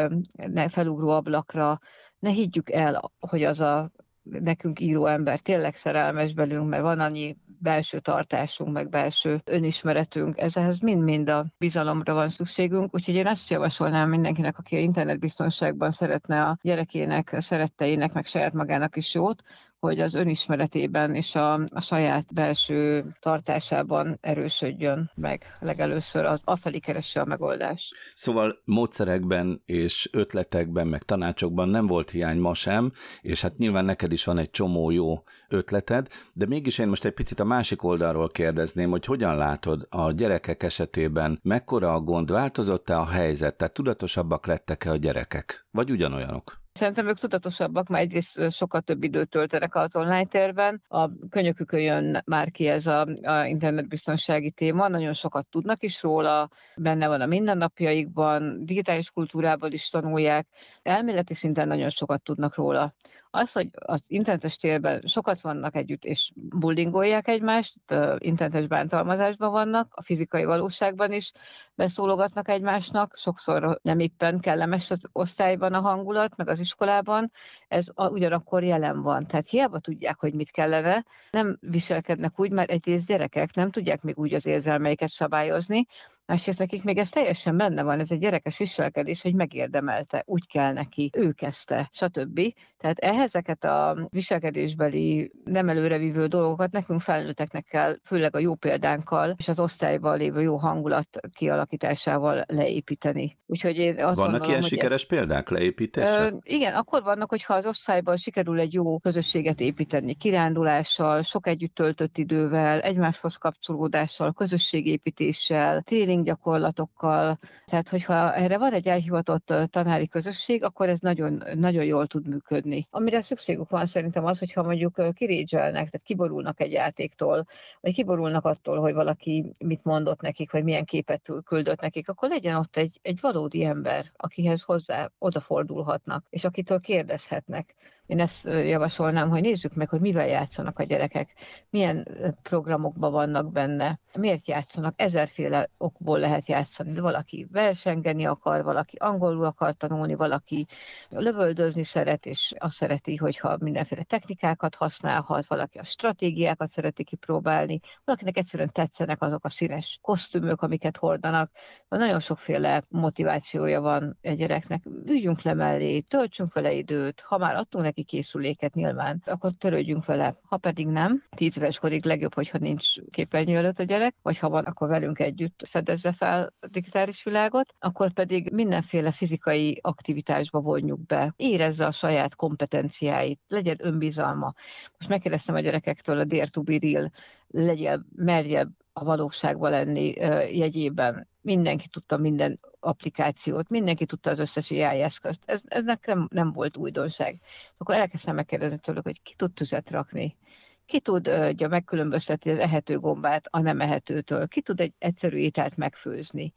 felugró ablakra, ne higgyük el, hogy az a nekünk író ember tényleg szerelmes belünk, mert van annyi belső tartásunk, meg belső önismeretünk, ezhez mind-mind a bizalomra van szükségünk, úgyhogy én azt javasolnám mindenkinek, aki internetbiztonságban szeretne a gyerekének, a szeretteinek, meg saját magának is jót, hogy az önismeretében és a, a saját belső tartásában erősödjön meg legelőször, az, afelé keresse a megoldást. Szóval módszerekben és ötletekben, meg tanácsokban nem volt hiány ma sem, és hát nyilván neked is van egy csomó jó ötleted, de mégis én most egy picit a másik oldalról kérdezném, hogy hogyan látod a gyerekek esetében, mekkora a gond, változott-e a helyzet, tehát tudatosabbak lettek-e a gyerekek, vagy ugyanolyanok? Szerintem ők tudatosabbak, már egyrészt sokkal több időt töltenek az online térben. A könyökükön jön már ki ez a, a internetbiztonsági téma, nagyon sokat tudnak is róla, benne van a mindennapjaikban, digitális kultúrában is tanulják, elméleti szinten nagyon sokat tudnak róla. Az, hogy az internetes térben sokat vannak együtt, és bullingolják egymást, internetes bántalmazásban vannak, a fizikai valóságban is beszólogatnak egymásnak, sokszor nem éppen kellemes az osztályban a hangulat, meg az iskolában, ez ugyanakkor jelen van. Tehát hiába tudják, hogy mit kellene, nem viselkednek úgy, mert egyrészt gyerekek nem tudják még úgy az érzelmeiket szabályozni, másrészt nekik még ez teljesen benne van, ez egy gyerekes viselkedés, hogy megérdemelte, úgy kell neki, ő kezdte, stb. Tehát ezeket a viselkedésbeli nem előrevívő dolgokat nekünk felnőtteknek kell, főleg a jó példánkkal és az osztályban lévő jó hangulat kialakításával leépíteni. Úgyhogy én azt vannak gondolom, ilyen hogy sikeres ez... példák leépítése? Igen, akkor vannak, hogyha az osztályban sikerül egy jó közösséget építeni, kirándulással, sok együtt töltött idővel, egymáshoz kapcsolódással, közösségépítéssel, tréning gyakorlatokkal, tehát hogyha erre van egy elhivatott tanári közösség, akkor ez nagyon, nagyon jól tud működni. Amire szükségük van szerintem az, hogyha mondjuk kirédzselnek, tehát kiborulnak egy játéktól, vagy kiborulnak attól, hogy valaki mit mondott nekik, vagy milyen képet küldött nekik, akkor legyen ott egy, egy valódi ember, akihez hozzá odafordulhatnak, és akitől kérdezhetnek. Én ezt javasolnám, hogy nézzük meg, hogy mivel játszanak a gyerekek, milyen programokban vannak benne, miért játszanak, ezerféle okból lehet játszani. De valaki versengeni akar, valaki angolul akar tanulni, valaki lövöldözni szeret, és azt szereti, hogyha mindenféle technikákat használhat, valaki a stratégiákat szereti kipróbálni, valakinek egyszerűen tetszenek azok a színes kosztümök, amiket hordanak. Nagyon sokféle motivációja van egy gyereknek. Üljünk le mellé, töltsünk vele időt, ha már adtunk neki készüléket nyilván, akkor törődjünk vele. Ha pedig nem, tíz éves korig legjobb, hogyha nincs képernyő előtt a gyerek, vagy ha van, akkor velünk együtt fedezze fel a digitális világot, akkor pedig mindenféle fizikai aktivitásba vonjuk be. Érezze a saját kompetenciáit, legyen önbizalma. Most megkérdeztem a gyerekektől a Dare to be real, legyél, merjebb a valóságban lenni jegyében. Mindenki tudta minden applikációt, mindenki tudta az összes á i eszközt. Ez, ez nekem nem volt újdonság. Akkor elkezdtem megkérdezni tőlük, hogy ki tud tüzet rakni, ki tudja megkülönböztetni az ehető gombát a nem ehetőtől, ki tud egy egyszerű ételt megfőzni,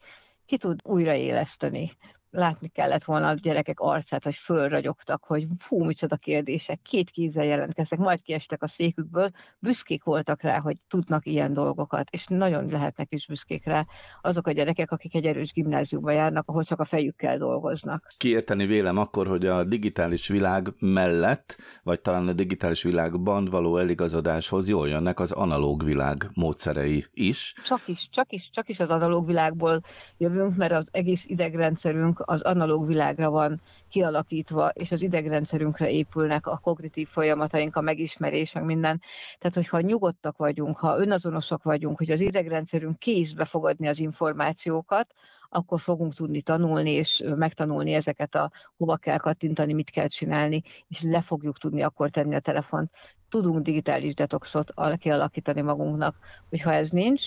ki tud újraéleszteni. Látni kellett volna a gyerekek arcát, hogy fölragyogtak, hogy fú, micsoda kérdések, két kézzel jelentkeztek, majd kiestek a székükből, büszkék voltak rá, hogy tudnak ilyen dolgokat, és nagyon lehetnek is büszkék rá azok a gyerekek, akik egy erős gimnáziumba járnak, ahol csak a fejükkel dolgoznak. Kiérteni vélem akkor, hogy a digitális világ mellett, vagy talán a digitális világban való eligazodáshoz jól jönnek az analóg világ módszerei is. Csak is, csak is, csak is az analóg világból jövünk, mert az egész idegrendszerünk csak az analóg világra van kialakítva, és az idegrendszerünkre épülnek a kognitív folyamataink, a megismerés, meg minden. Tehát, hogyha nyugodtak vagyunk, ha önazonosak vagyunk, hogy az idegrendszerünk kész befogadni az információkat, akkor fogunk tudni tanulni, és megtanulni ezeket a hova kell kattintani, mit kell csinálni, és le fogjuk tudni akkor tenni a telefont. Tudunk digitális detoxot kialakítani magunknak, hogyha ez nincs,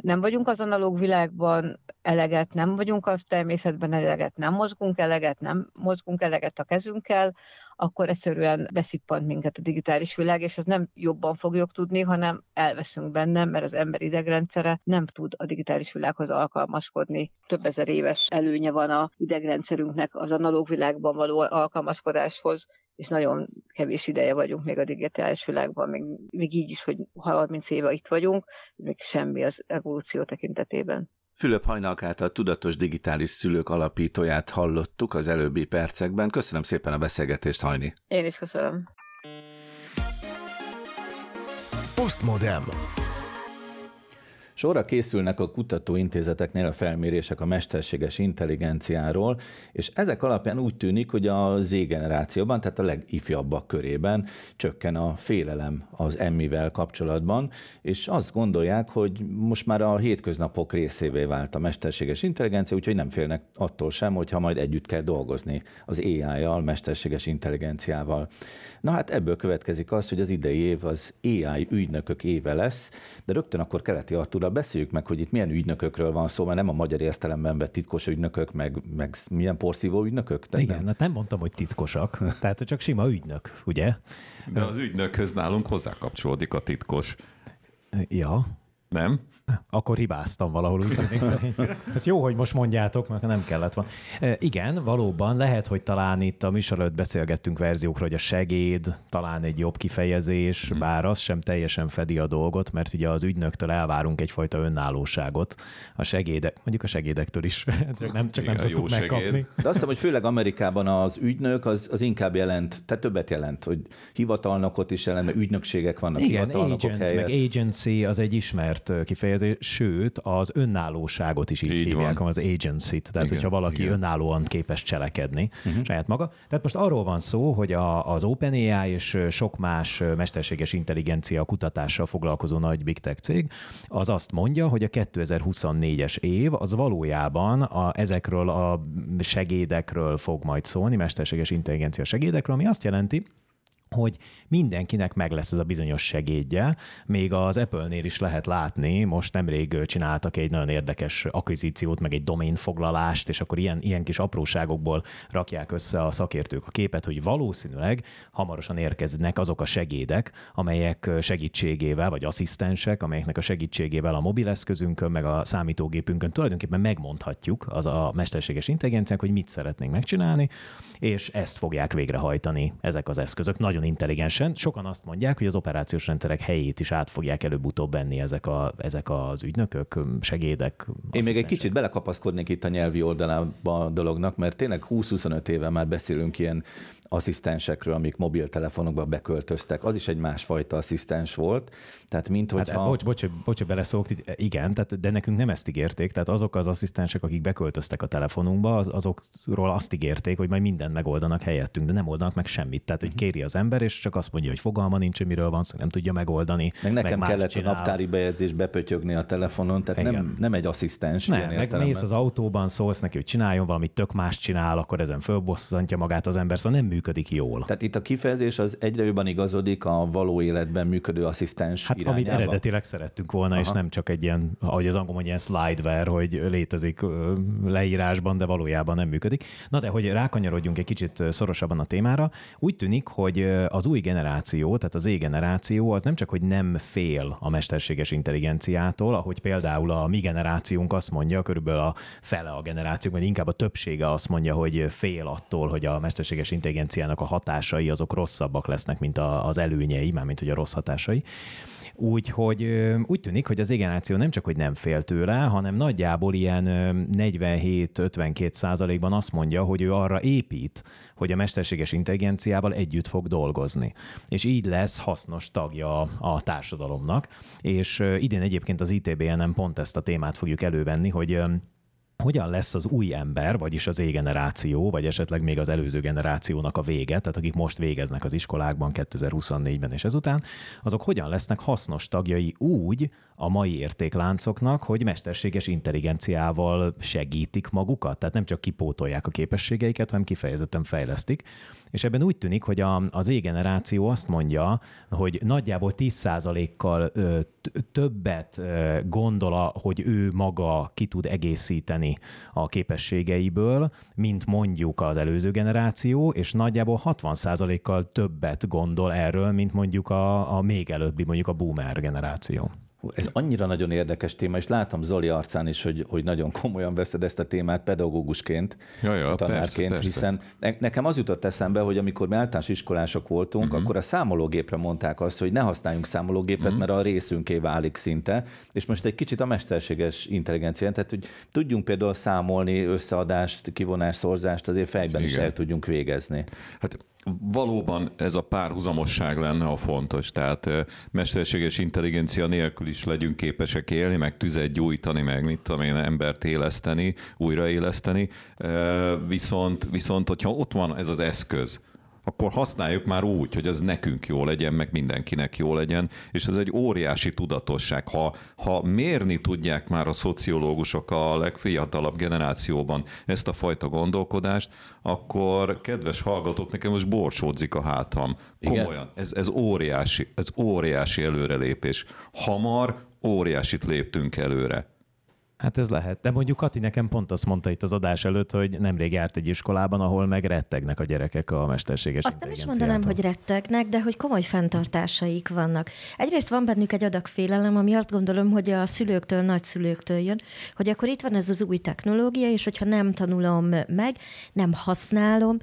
nem vagyunk az analóg világban eleget, nem vagyunk az természetben eleget, nem mozgunk eleget, nem mozgunk eleget a kezünkkel, akkor egyszerűen beszippant minket a digitális világ, és az nem jobban fogjuk tudni, hanem elveszünk benne, mert az ember idegrendszere nem tud a digitális világhoz alkalmazkodni. Több ezer éves előnye van az idegrendszerünknek az analóg világban való alkalmazkodáshoz, és nagyon kevés ideje vagyunk még a digitális világban, még, még így is, hogy harminc éve itt vagyunk, még semmi az evolúció tekintetében. Fülöp Hajnalkát, a Tudatos Digitális Szülők alapítóját hallottuk az előbbi percekben. Köszönöm szépen a beszélgetést, Hajni. Én is köszönöm. PosztmodeM. Sorra készülnek a kutatóintézeteknél a felmérések a mesterséges intelligenciáról, és ezek alapján úgy tűnik, hogy a Z-generációban, tehát a legifjabbak körében csökken a félelem az em-ivel kapcsolatban, és azt gondolják, hogy most már a hétköznapok részévé vált a mesterséges intelligencia, úgyhogy nem félnek attól sem, hogyha majd együtt kell dolgozni az á í-jal, mesterséges intelligenciával. Na hát ebből következik az, hogy az idei év az á í ügynökök éve lesz, de rögtön akkor Keleti Artur beszéljük meg, hogy itt milyen ügynökökről van szó, mert nem a magyar értelemben vett titkos ügynökök, meg, meg milyen porszívó ügynökök. Tehát igen, nem? Hát nem mondtam, hogy titkosak, tehát csak sima ügynök, ugye? De az ügynökhöz nálunk hozzákapcsolódik a titkos. Ja. Nem? Akkor hibáztam valahol. Ez jó, hogy most mondjátok, mert nem kellett volna. Igen, valóban lehet, hogy talán itt a műsor előtt beszélgettünk verziókról, hogy a segéd talán egy jobb kifejezés, hmm. bár az sem teljesen fedi a dolgot, mert ugye az ügynöktől elvárunk egyfajta önállóságot. A segédek, mondjuk a segédektől is, csak nem, csak igen, nem szoktuk megkapni. Segéd. De azt hiszem, hogy főleg Amerikában az ügynök az, az inkább jelent, tehát többet jelent, hogy hivatalnokot is jelent, mert ügynökségek vannak, igen, hivatalnokok agent, helyett. Meg agency az egy ismert kifejezés. Sőt, az önállóságot is így, így hívják, van. Az agency-t, tehát igen, hogyha valaki igen. önállóan képes cselekedni uh-huh. saját maga. Tehát most arról van szó, hogy a, az OpenAI és sok más mesterséges intelligencia kutatással foglalkozó nagy big tech cég, az azt mondja, hogy a kétezer-huszonnégyes év az valójában a, ezekről a segédekről fog majd szólni, mesterséges intelligencia segédekről, ami azt jelenti, hogy mindenkinek meg lesz ez a bizonyos segédje. Még az Apple-nél is lehet látni, most nemrég csináltak egy nagyon érdekes akvizíciót, meg egy domainfoglalást, és akkor ilyen, ilyen kis apróságokból rakják össze a szakértők a képet, hogy valószínűleg hamarosan érkeznek azok a segédek, amelyek segítségével, vagy asszisztensek, amelyeknek a segítségével a mobileszközünkön, meg a számítógépünkön tulajdonképpen megmondhatjuk az a mesterséges intelligenciánk, hogy mit szeretnénk megcsinálni, és ezt fogják végrehajtani ezek az eszközök. Nagyon intelligensen. Sokan azt mondják, hogy az operációs rendszerek helyét is át fogják előbb-utóbb venni ezek, a, ezek az ügynökök, segédek. Én még egy kicsit belekapaszkodnék itt a nyelvi oldalába a dolognak, mert tényleg húsz-huszonöt éve már beszélünk ilyen asszisztensekről, amik mobiltelefonokba beköltöztek. Az is egy másfajta asszisztens volt. Tehát mint hogyha... Hát, bocs, bocs, bocs, hogy beleszólok. Igen, tehát, de nekünk nem ezt ígérték. Tehát azok az asszisztensek, akik beköltöztek a telefonunkba, az, azokról azt ígérték, hogy majd mindent megoldanak helyettünk, de nem oldanak meg semmit. Tehát, hogy kéri az ember, és csak azt mondja, hogy fogalma nincs, hogy miről van szó, nem tudja megoldani. Meg nekem meg kellett csinál. A naptári bejegyzést bepötyögni a telefonon, tehát nem, nem egy asszisztens. Nem, megmész az autóban, szólsz neki, hogy csináljon valamit, tök más csinál, akkor ezen fölbosszantja magát az ember, szóval nem működik jól. Tehát itt a kifejezés az egyre jobban igazodik a való életben működő asszisztens hát, irányába. Amit eredetileg szerettünk volna, aha. és nem csak egy ilyen, ahogy az angol mondja, slideware, hogy létezik leírásban, de valójában nem működik. Na de, hogy rákanyarodjunk egy kicsit szorosabban a témára, úgy tűnik, hogy az új generáció, tehát az E-generáció az nem csak, hogy nem fél a mesterséges intelligenciától, ahogy például a mi generációnk azt mondja, körülbelül a fele a generációk, vagy inkább a többsége azt mondja, hogy fél attól, hogy a mesterséges intelligenciának a hatásai azok rosszabbak lesznek, mint az előnyei, mármint hogy a rossz hatásai. Úgyhogy úgy tűnik, hogy az E-generáció nem csak, hogy nem fél tőle, hanem nagyjából ilyen negyvenhét-ötvenkét százalékban azt mondja, hogy ő arra épít, hogy a mesterséges intelligenciával együtt fog dolgozni. És így lesz hasznos tagja a társadalomnak. És idén egyébként az i té bé en-en pont ezt a témát fogjuk elővenni, hogy hogyan lesz az új ember, vagyis az E-generáció, vagy esetleg még az előző generációnak a vége, tehát akik most végeznek az iskolákban kétezer-huszonnégyben és ezután, azok hogyan lesznek hasznos tagjai úgy a mai értékláncoknak, hogy mesterséges intelligenciával segítik magukat, tehát nem csak kipótolják a képességeiket, hanem kifejezetten fejlesztik. És ebben úgy tűnik, hogy a, az E-generáció azt mondja, hogy nagyjából tíz százalékkal ö, többet ö, gondola, hogy ő maga ki tud egészíteni a képességeiből, mint mondjuk az előző generáció, és nagyjából hatvan százalékkal többet gondol erről, mint mondjuk a, a még előbbi, mondjuk a boomer generáció. Ez annyira nagyon érdekes téma, és látom Zoli arcán is, hogy, hogy nagyon komolyan veszed ezt a témát pedagógusként, ja, ja, tanárként, persze, hiszen persze. Nekem az jutott eszembe, hogy amikor mi általános iskolások voltunk, uh-huh. akkor a számológépre mondták azt, hogy ne használjunk számológépet, uh-huh. mert a részünké válik szinte, és most egy kicsit a mesterséges intelligencia, tehát hogy tudjunk például számolni, összeadást, kivonás, szorzást, azért fejben igen. is el tudjunk végezni. Hát valóban ez a párhuzamosság lenne a fontos, tehát mesterséges intelligencia nélkül is legyünk képesek élni, meg tüzet gyújtani, meg mit tudom én, embert éleszteni, újraéleszteni, viszont, viszont hogyha ott van ez az eszköz, akkor használjuk már úgy, hogy az nekünk jó legyen, meg mindenkinek jó legyen, és ez egy óriási tudatosság. Ha, ha mérni tudják már a szociológusok a legfiatalabb generációban ezt a fajta gondolkodást, akkor kedves hallgatók, nekem most borsódzik a hátam. Komolyan, ez, ez óriási, ez óriási előrelépés. Hamar óriásit léptünk előre. Hát ez lehet. De mondjuk Kati nekem pont azt mondta itt az adás előtt, hogy nemrég járt egy iskolában, ahol meg rettegnek a gyerekek a mesterséges intelligenciától. Azt nem is mondanám, hogy rettegnek, de hogy komoly fenntartásaik vannak. Egyrészt van bennük egy adag félelem, ami azt gondolom, hogy a szülőktől, nagyszülőktől jön, hogy akkor itt van ez az új technológia, és hogyha nem tanulom meg, nem használom,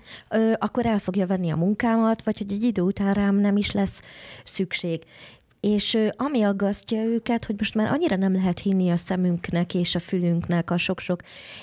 akkor el fogja venni a munkámat, vagy hogy egy idő után rám nem is lesz szükség. És ami aggasztja őket, hogy most már annyira nem lehet hinni a szemünknek és a fülünknek a sok-sok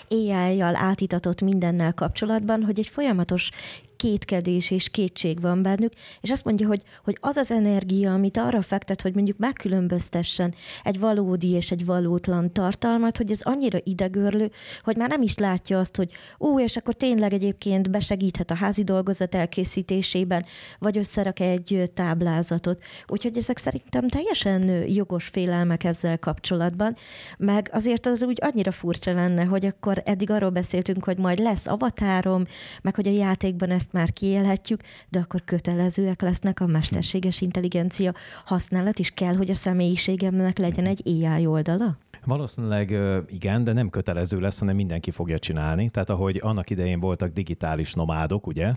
éjjel átitatott mindennel kapcsolatban, hogy egy folyamatos kétkedés és kétség van bennük, és azt mondja, hogy, hogy az az energia, amit arra fektet, hogy mondjuk megkülönböztessen egy valódi és egy valótlan tartalmat, hogy ez annyira idegörlő, hogy már nem is látja azt, hogy ó, és akkor tényleg egyébként besegíthet a házi dolgozat elkészítésében, vagy összerak egy táblázatot. Úgyhogy ezek szerintem teljesen jogos félelmek ezzel kapcsolatban, meg azért az úgy annyira furcsa lenne, hogy akkor eddig arról beszéltünk, hogy majd lesz avatárom, meg hogy a játékban ezt már kiélhetjük, de akkor kötelezőek lesznek a mesterséges intelligencia használat, és kell, hogy a személyiségemnek legyen egy á i oldala? Valószínűleg igen, de nem kötelező lesz, hanem mindenki fogja csinálni. Tehát ahogy annak idején voltak digitális nomádok, ugye,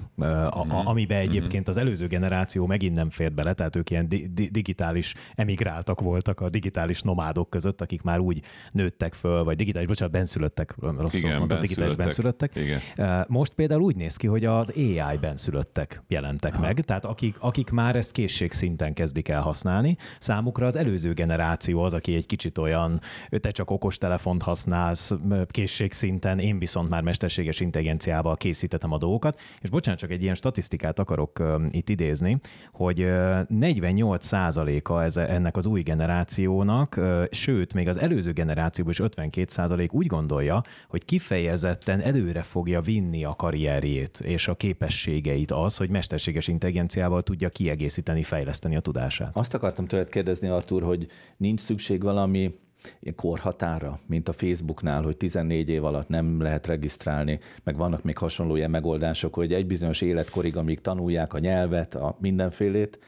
a, amiben egyébként az előző generáció megint nem fért bele, tehát ők ilyen di- digitális emigráltak voltak a digitális nomádok között, akik már úgy nőttek föl, vagy digitális, bocsánat, benszülöttek, rosszul igen, mondtam, digitális benszülöttek. Igen. Most például úgy néz ki, hogy az á i benszülöttek jelentek aha. meg, tehát akik, akik már ezt készségszinten kezdik el használni, számukra az előző generáció az, aki egy kicsit olyan te csak okostelefont használsz készségszinten, én viszont már mesterséges intelligenciával készítettem a dolgokat, és bocsánat, csak egy ilyen statisztikát akarok itt idézni, hogy negyvennyolc százaléka ennek az új generációnak, sőt, még az előző generációban is ötvenkét százalék úgy gondolja, hogy kifejezetten előre fogja vinni a karrierjét és a képességeit az, hogy mesterséges intelligenciával tudja kiegészíteni, fejleszteni a tudását. Azt akartam tőled kérdezni, Artur, hogy nincs szükség valami ilyen korhatára, mint a Facebooknál, hogy tizennégy év alatt nem lehet regisztrálni, meg vannak még hasonló ilyen megoldások, hogy egy bizonyos életkorig, amíg tanulják a nyelvet, a mindenfélét.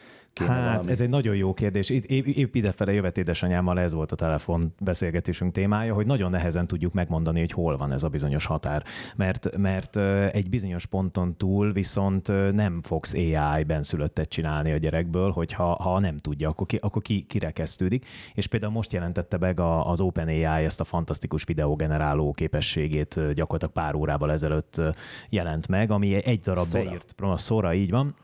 Hát valami... ez egy nagyon jó kérdés. Épp, épp idefele jövet édesanyámmal, ez volt a telefonbeszélgetésünk témája, hogy nagyon nehezen tudjuk megmondani, hogy hol van ez a bizonyos határ. Mert, mert egy bizonyos ponton túl viszont nem fogsz á i benszülöttet csinálni a gyerekből, hogyha ha nem tudja, akkor, ki, akkor ki, kirekesztődik. És például most jelentette meg az OpenAI ezt a fantasztikus videógeneráló képességét, gyakorlatilag pár órával ezelőtt jelent meg, ami egy darab Szóra. beírt, a Szóra, így van,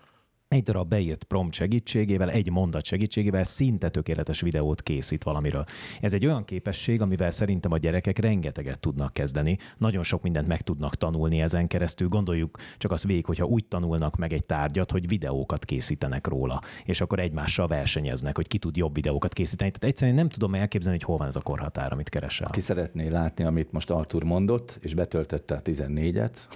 egy darab beírt prompt segítségével, egy mondat segítségével szinte tökéletes videót készít valamiről. Ez egy olyan képesség, amivel szerintem a gyerekek rengeteget tudnak kezdeni. Nagyon sok mindent meg tudnak tanulni ezen keresztül. Gondoljuk csak az végig, hogyha úgy tanulnak meg egy tárgyat, hogy videókat készítenek róla, és akkor egymással versenyeznek, hogy ki tud jobb videókat készíteni. Tehát egyszerűen nem tudom elképzelni, hogy hol van ez a korhatár, amit keresel. Ki szeretné látni, amit most Artur mondott, és betöltötte a tizennégyet,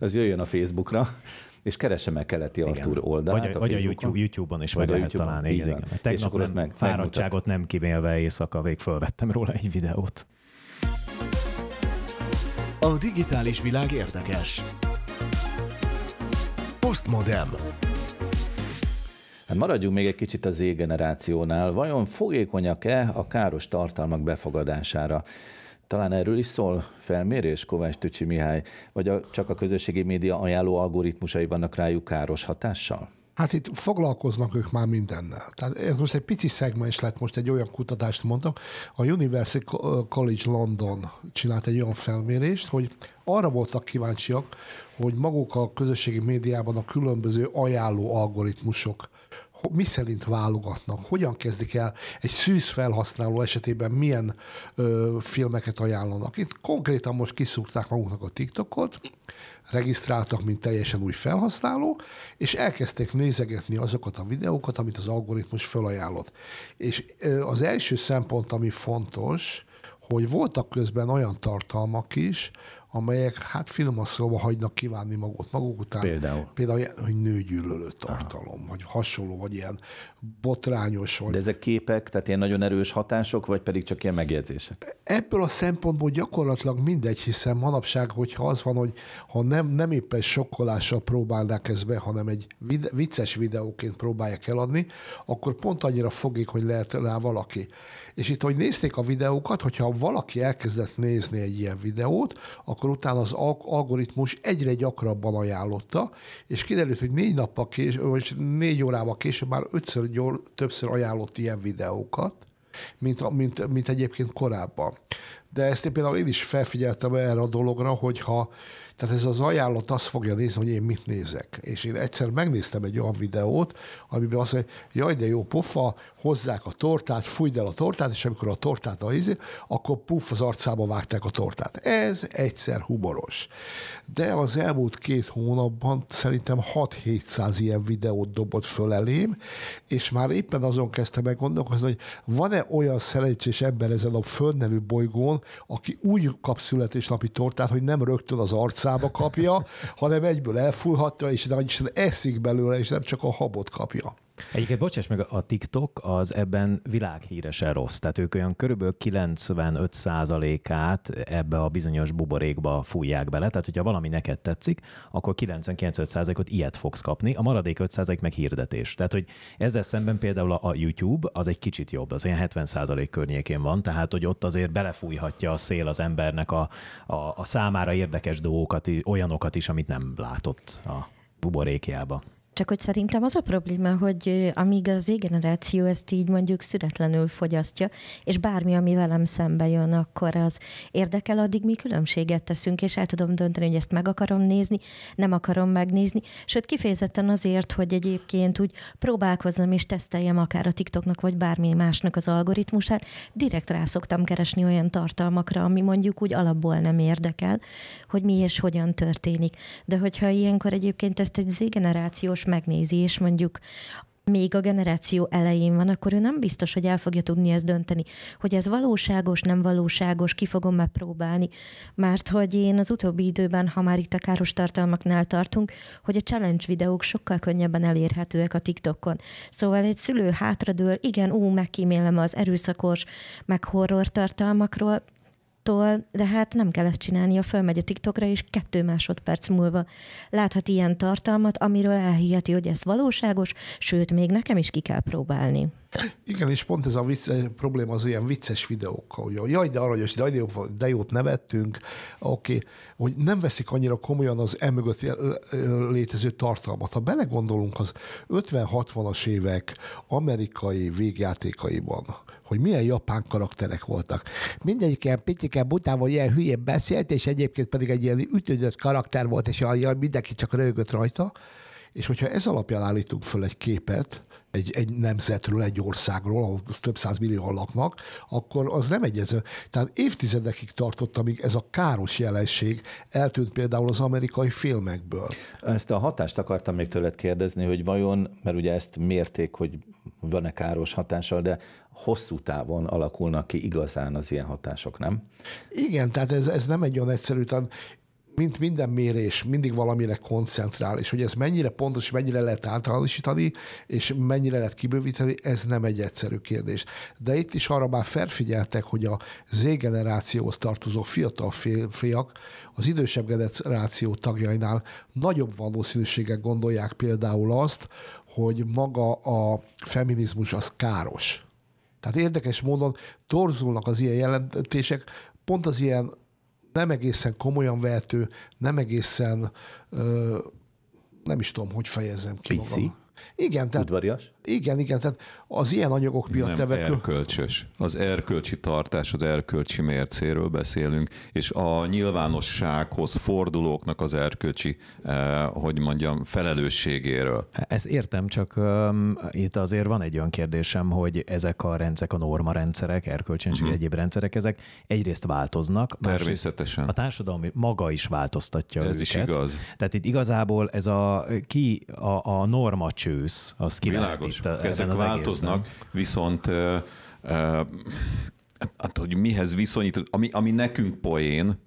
az jöjjön a Facebookra, és keresse meg Keleti Artur oldalát. Vagy a, a, vagy a YouTube, YouTube-on is vagy meg lehet találni. Igen, igen. Tegnap nem, meg, fáradtságot nem kimélve éjszaka vég fölvettem róla egy videót. A digitális világ érdekes. PosztmodeM. Hát maradjunk még egy kicsit a Z-generációnál. Vajon fogékonyak-e a káros tartalmak befogadására? Talán erről is szól felmérés, Kovács Tücsi Mihály, vagy a, csak a közösségi média ajánló algoritmusai vannak rájuk káros hatással? Hát itt foglalkoznak ők már mindennel. Tehát ez most egy pici szegmens lett, most egy olyan kutatást mondtam. A University College London csinált egy olyan felmérést, hogy arra voltak kíváncsiak, hogy maguk a közösségi médiában a különböző ajánló algoritmusok mi szerint válogatnak, hogyan kezdik el, egy szűz felhasználó esetében milyen ö, filmeket ajánlanak. Itt konkrétan most kiszúrták maguknak a TikTokot, regisztráltak, mint teljesen új felhasználó, és elkezdték nézegetni azokat a videókat, amit az algoritmus felajánlott. És ö, az első szempont, ami fontos, hogy voltak közben olyan tartalmak is, amelyek hát finoman szólva hagynak kívánni magukat maguk után. Például? Például, hogy nőgyűlölő tartalom, aha, vagy hasonló, vagy ilyen botrányos. Vagy... De ezek képek, tehát ilyen nagyon erős hatások, vagy pedig csak ilyen megjegyzések? Ebből a szempontból gyakorlatilag mindegy, hiszen manapság, hogyha az van, hogy ha nem, nem éppen sokkolással próbálnák ezt be, hanem egy vicces videóként próbálják eladni, akkor pont annyira fogékony lehet rá valaki. És itt, hogy nézték a videókat, hogyha valaki elkezdett nézni egy ilyen videót, akkor utána az algoritmus egyre gyakrabban ajánlotta, és kiderült, hogy négy nappal később, vagy négy órával később már ötször gyor, többször ajánlott ilyen videókat, mint, mint, mint egyébként korábban. De ezt én például én is felfigyeltem erre a dologra, hogyha, tehát ez az ajánlat azt fogja nézni, hogy én mit nézek. És én egyszer megnéztem egy olyan videót, amiben azt mondja, jaj, de jó pofa, hozzák a tortát, fújd el a tortát, és amikor a tortát ízi, akkor puff, az arcába vágták a tortát. Ez egyszer humoros. De az elmúlt két hónapban szerintem hat-hétszáz ilyen videót dobott föl elém, és már éppen azon kezdtem meg gondolkozni, hogy van-e olyan szerencsés ember ezen a földnevű bolygón, aki úgy kap születésnapi tortát, hogy nem rögtön az arcába kapja, hanem egyből elfújhatja, és nagyisten eszik belőle, és nem csak a habot kapja. Egyébként, bocsáss meg, a TikTok az ebben világhíresen rossz. Tehát ők olyan körülbelül kilencvenöt százalékát ebbe a bizonyos buborékba fújják bele. Tehát, hogyha valami neked tetszik, akkor kilencvenkilenc százalékot ilyet fogsz kapni, a maradék öt százalék meg hirdetés. Tehát, hogy ezzel szemben például a YouTube az egy kicsit jobb, az ilyen hetven százalék környékén van, tehát, hogy ott azért belefújhatja a szél az embernek a, a, a számára érdekes dolgokat, olyanokat is, amit nem látott a buborékjába. Csak hogy szerintem az a probléma, hogy amíg az Z-generáció ezt így mondjuk szüretlenül fogyasztja, és bármi, ami velem szembe jön, akkor az érdekel, addig mi különbséget teszünk, és el tudom dönteni, hogy ezt meg akarom nézni, nem akarom megnézni, sőt kifejezetten azért, hogy egyébként úgy próbálkozzam és teszteljem akár a TikToknak, vagy bármi másnak az algoritmusát, direkt rá szoktam keresni olyan tartalmakra, ami mondjuk úgy alapból nem érdekel, hogy mi és hogyan történik. De hogyha ilyenkor egyébként ezt egy Z-generációs megnézi, és mondjuk még a generáció elején van, akkor ő nem biztos, hogy el fogja tudni ezt dönteni, hogy ez valóságos, nem valóságos, ki fogom megpróbálni, mert hogy én az utóbbi időben, ha már itt a káros tartalmaknál tartunk, hogy a challenge videók sokkal könnyebben elérhetőek a TikTokon. Szóval egy szülő hátradől, igen, ú, megkímélem az erőszakos, meg horror tartalmakról, Tól, de hát nem kell ezt csinálnia, fölmegy a TikTokra, és kettő másodperc múlva láthat ilyen tartalmat, amiről elhiheti, hogy ez valóságos, sőt, még nekem is ki kell próbálni. Igen, és pont ez a vicces, probléma az ilyen vicces videókkal, hogy jaj, de aranyos, de, de jót nevettünk, oké, okay, hogy nem veszik annyira komolyan az emögött létező tartalmat. Ha belegondolunk az ötven-hatvanas évek amerikai végjátékaiban, hogy milyen japán karakterek voltak. Mindegyik ilyen picike, butával, ilyen hülyén beszélt, és egyébként pedig egy ilyen ütődött karakter volt, és mindenki csak röhögött rajta. És hogyha ez alapján állítunk föl egy képet, Egy, egy nemzetről, egy országról, ahol több száz millióan laknak, akkor az nem egyező. Tehát évtizedekig tartott, amíg ez a káros jelenség eltűnt például az amerikai filmekből. Ezt a hatást akartam még tőled kérdezni, hogy vajon, mert ugye ezt mérték, hogy van-e káros hatással, de hosszú távon alakulnak ki igazán az ilyen hatások, nem? Igen, tehát ez, ez nem egy olyan egyszerű, mint minden mérés, mindig valamire koncentrál, és hogy ez mennyire pontos, mennyire lehet általánosítani, és mennyire lehet kibővíteni, ez nem egy egyszerű kérdés. De itt is arra már felfigyeltek, hogy a Z-generációhoz tartozó fiatal fiak az idősebb generáció tagjainál nagyobb valószínűséggel gondolják például azt, hogy maga a feminizmus az káros. Tehát érdekes módon torzulnak az ilyen jelentések, pont az ilyen nem egészen komolyan vehető, nem egészen, ö, nem is tudom, hogy fejezzem ki Pici. magam. Igen, tehát, udvarias? Igen, igen, tehát az ilyen anyagok miatt tevekül. Nem erkölcsös. Az erkölcsi tartás, az erkölcsi mércéről beszélünk, és a nyilvánossághoz fordulóknak az erkölcsi, eh, hogy mondjam, felelősségéről. Ezt értem, csak um, itt azért van egy olyan kérdésem, hogy ezek a rendszerek, a normarendszerek, erkölcsenség, uh-huh. egyéb rendszerek, ezek egyrészt változnak. Természetesen. A társadalmi maga is változtatja ez őket. Ez is igaz. Tehát itt igazából ez a ki a, a norma csősz, az kivált itt a, ezek az változnak, egész, viszont uh, uh, hát, hogy mihez viszonyít, ami, ami nekünk poén,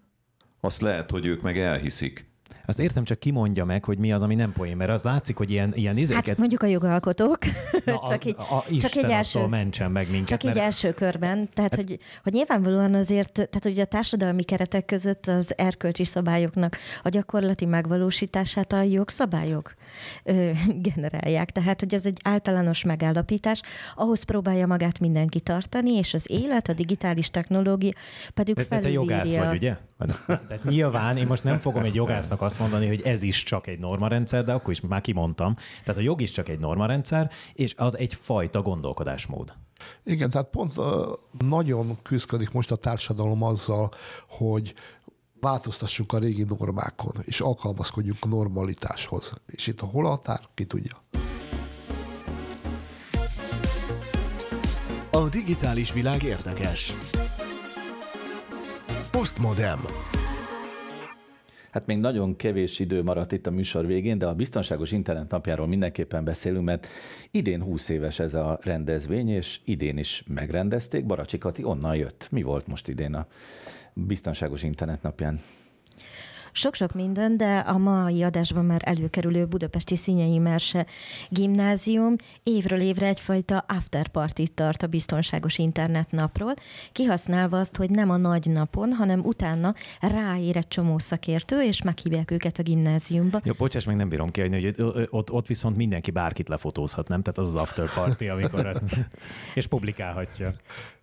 azt lehet, hogy ők meg elhiszik. Azt értem, csak kimondja meg, hogy mi az, ami nem poén, mert az látszik, hogy ilyen, ilyen izéket... Hát mondjuk a jogalkotók, na, csak, a, így, a csak Isten így első... mentsen meg minket. Csak mert... így első körben, tehát hát... hogy, hogy nyilvánvalóan azért, tehát hogy a társadalmi keretek között az erkölcsi szabályoknak a gyakorlati megvalósítását a jogszabályok ö, generálják. Tehát, hogy ez egy általános megállapítás, ahhoz próbálja magát mindenki tartani, és az élet, a digitális technológia pedig felülírja. Te jogász vagy, ugye? Tehát nyilván én most nem fogom egy jogásznak azt mondani, hogy ez is csak egy normarendszer, de akkor is már kimondtam. Tehát a jog is csak egy normarendszer, és az egyfajta gondolkodásmód. Igen, tehát pont nagyon küzdködik most a társadalom azzal, hogy változtassunk a régi normákon, és alkalmazkodjunk a normalitáshoz. És itt a hol a határ, ki tudja. A digitális világ érdekes. PosztmodeM. Hát még nagyon kevés idő maradt itt a műsor végén, de a Biztonságos Internet napjáról mindenképpen beszélünk, mert idén húsz éves ez a rendezvény, és idén is megrendezték. Baracsi Kati onnan jött. Mi volt most idén a Biztonságos Internet napján? Sok-sok minden, de a mai adásban már előkerülő budapesti Színyei Merse gimnázium évről évre egyfajta afterpartit tart a Biztonságos Internet napról, kihasználva azt, hogy nem a nagy napon, hanem utána ráér egy csomó szakértő, és meghívják őket a gimnáziumba. Jó, bocsáss, meg nem bírom kiadni, hogy ott, ott viszont mindenki bárkit lefotózhat, nem? Tehát az az afterparty, amikor és publikálhatja.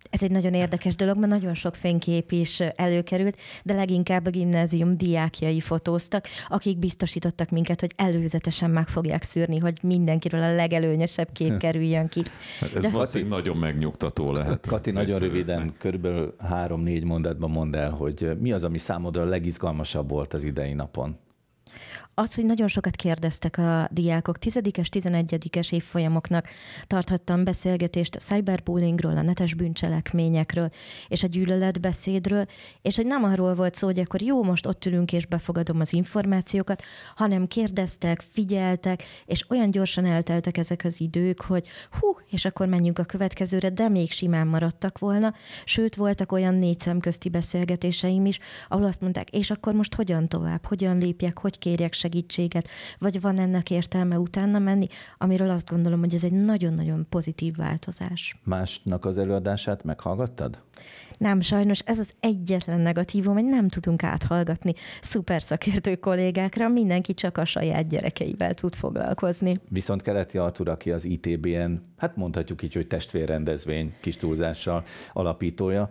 Ez egy nagyon érdekes dolog, mert nagyon sok fénykép is előkerült, de leginkább a gimnázium diákjai fotóztak, akik biztosítottak minket, hogy előzetesen meg fogják szűrni, hogy mindenkiről a legelőnyösebb kép kerüljön ki. Hát ez valószínűleg nagyon megnyugtató lehet. Kati, nagyon röviden, körülbelül három-négy mondatban mondd el, hogy mi az, ami számodra a legizgalmasabb volt az idei napon? Az, hogy nagyon sokat kérdeztek a diákok. Tizedikes, tizenegyedikes évfolyamoknak tarthattam beszélgetést a cyberbullyingról, a netes bűncselekményekről és a gyűlöletbeszédről, és hogy nem arról volt szó, hogy akkor jó, most ott ülünk és befogadom az információkat, hanem kérdeztek, figyeltek, és olyan gyorsan elteltek ezek az idők, hogy hú, és akkor menjünk a következőre, de még simán maradtak volna. Sőt, voltak olyan négy szemközti beszélgetéseim is, ahol azt mondták, és akkor most hogyan tovább, hogyan lépjek, hogy kérjek segítséget, vagy van ennek értelme utána menni, amiről azt gondolom, hogy ez egy nagyon-nagyon pozitív változás. Másnak az előadását meghallgattad? Nem, sajnos ez az egyetlen negatívum, hogy nem tudunk áthallgatni szuper szakértő kollégákra, mindenki csak a saját gyerekeivel tud foglalkozni. Viszont Keleti Artur, aki az i té bé en, hát mondhatjuk így, hogy testvérrendezvény, kis túlzással alapítója.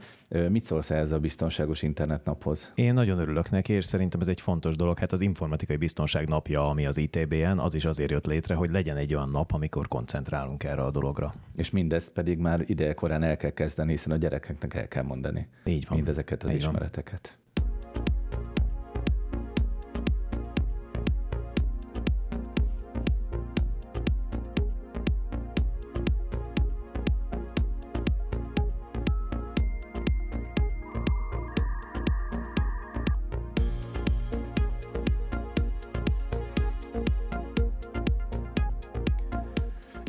Mit szólsz ehhez a Biztonságos Internet naphoz? Én nagyon örülök neki, és szerintem ez egy fontos dolog. Hát az Informatikai Biztonságnapja, ami az i té bé en, az is azért jött létre, hogy legyen egy olyan nap, amikor koncentrálunk erre a dologra. És mindezt pedig már idejekorán el kell kezdeni, hiszen a gyerekeknek el kell mondani. Így van. Mindezeket az Így ismereteket. Van.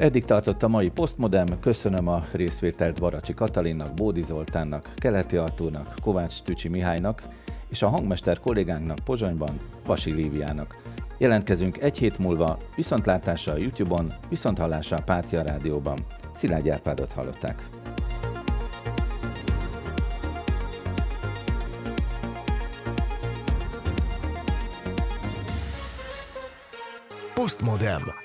Eddig tartott a mai PosztmodeM, köszönöm a részvételt Baracsi Katalinnak, Bódi Zoltánnak, Keleti Arturnak, Kovács Tücsi Mihálynak és a hangmester kollégánknak Pozsonyban, Pasi Líviának. Jelentkezünk egy hét múlva, viszontlátásra a YouTube-on, viszonthallásra a Pátria Rádióban. Szilágyi Árpádot hallották. PosztmodeM.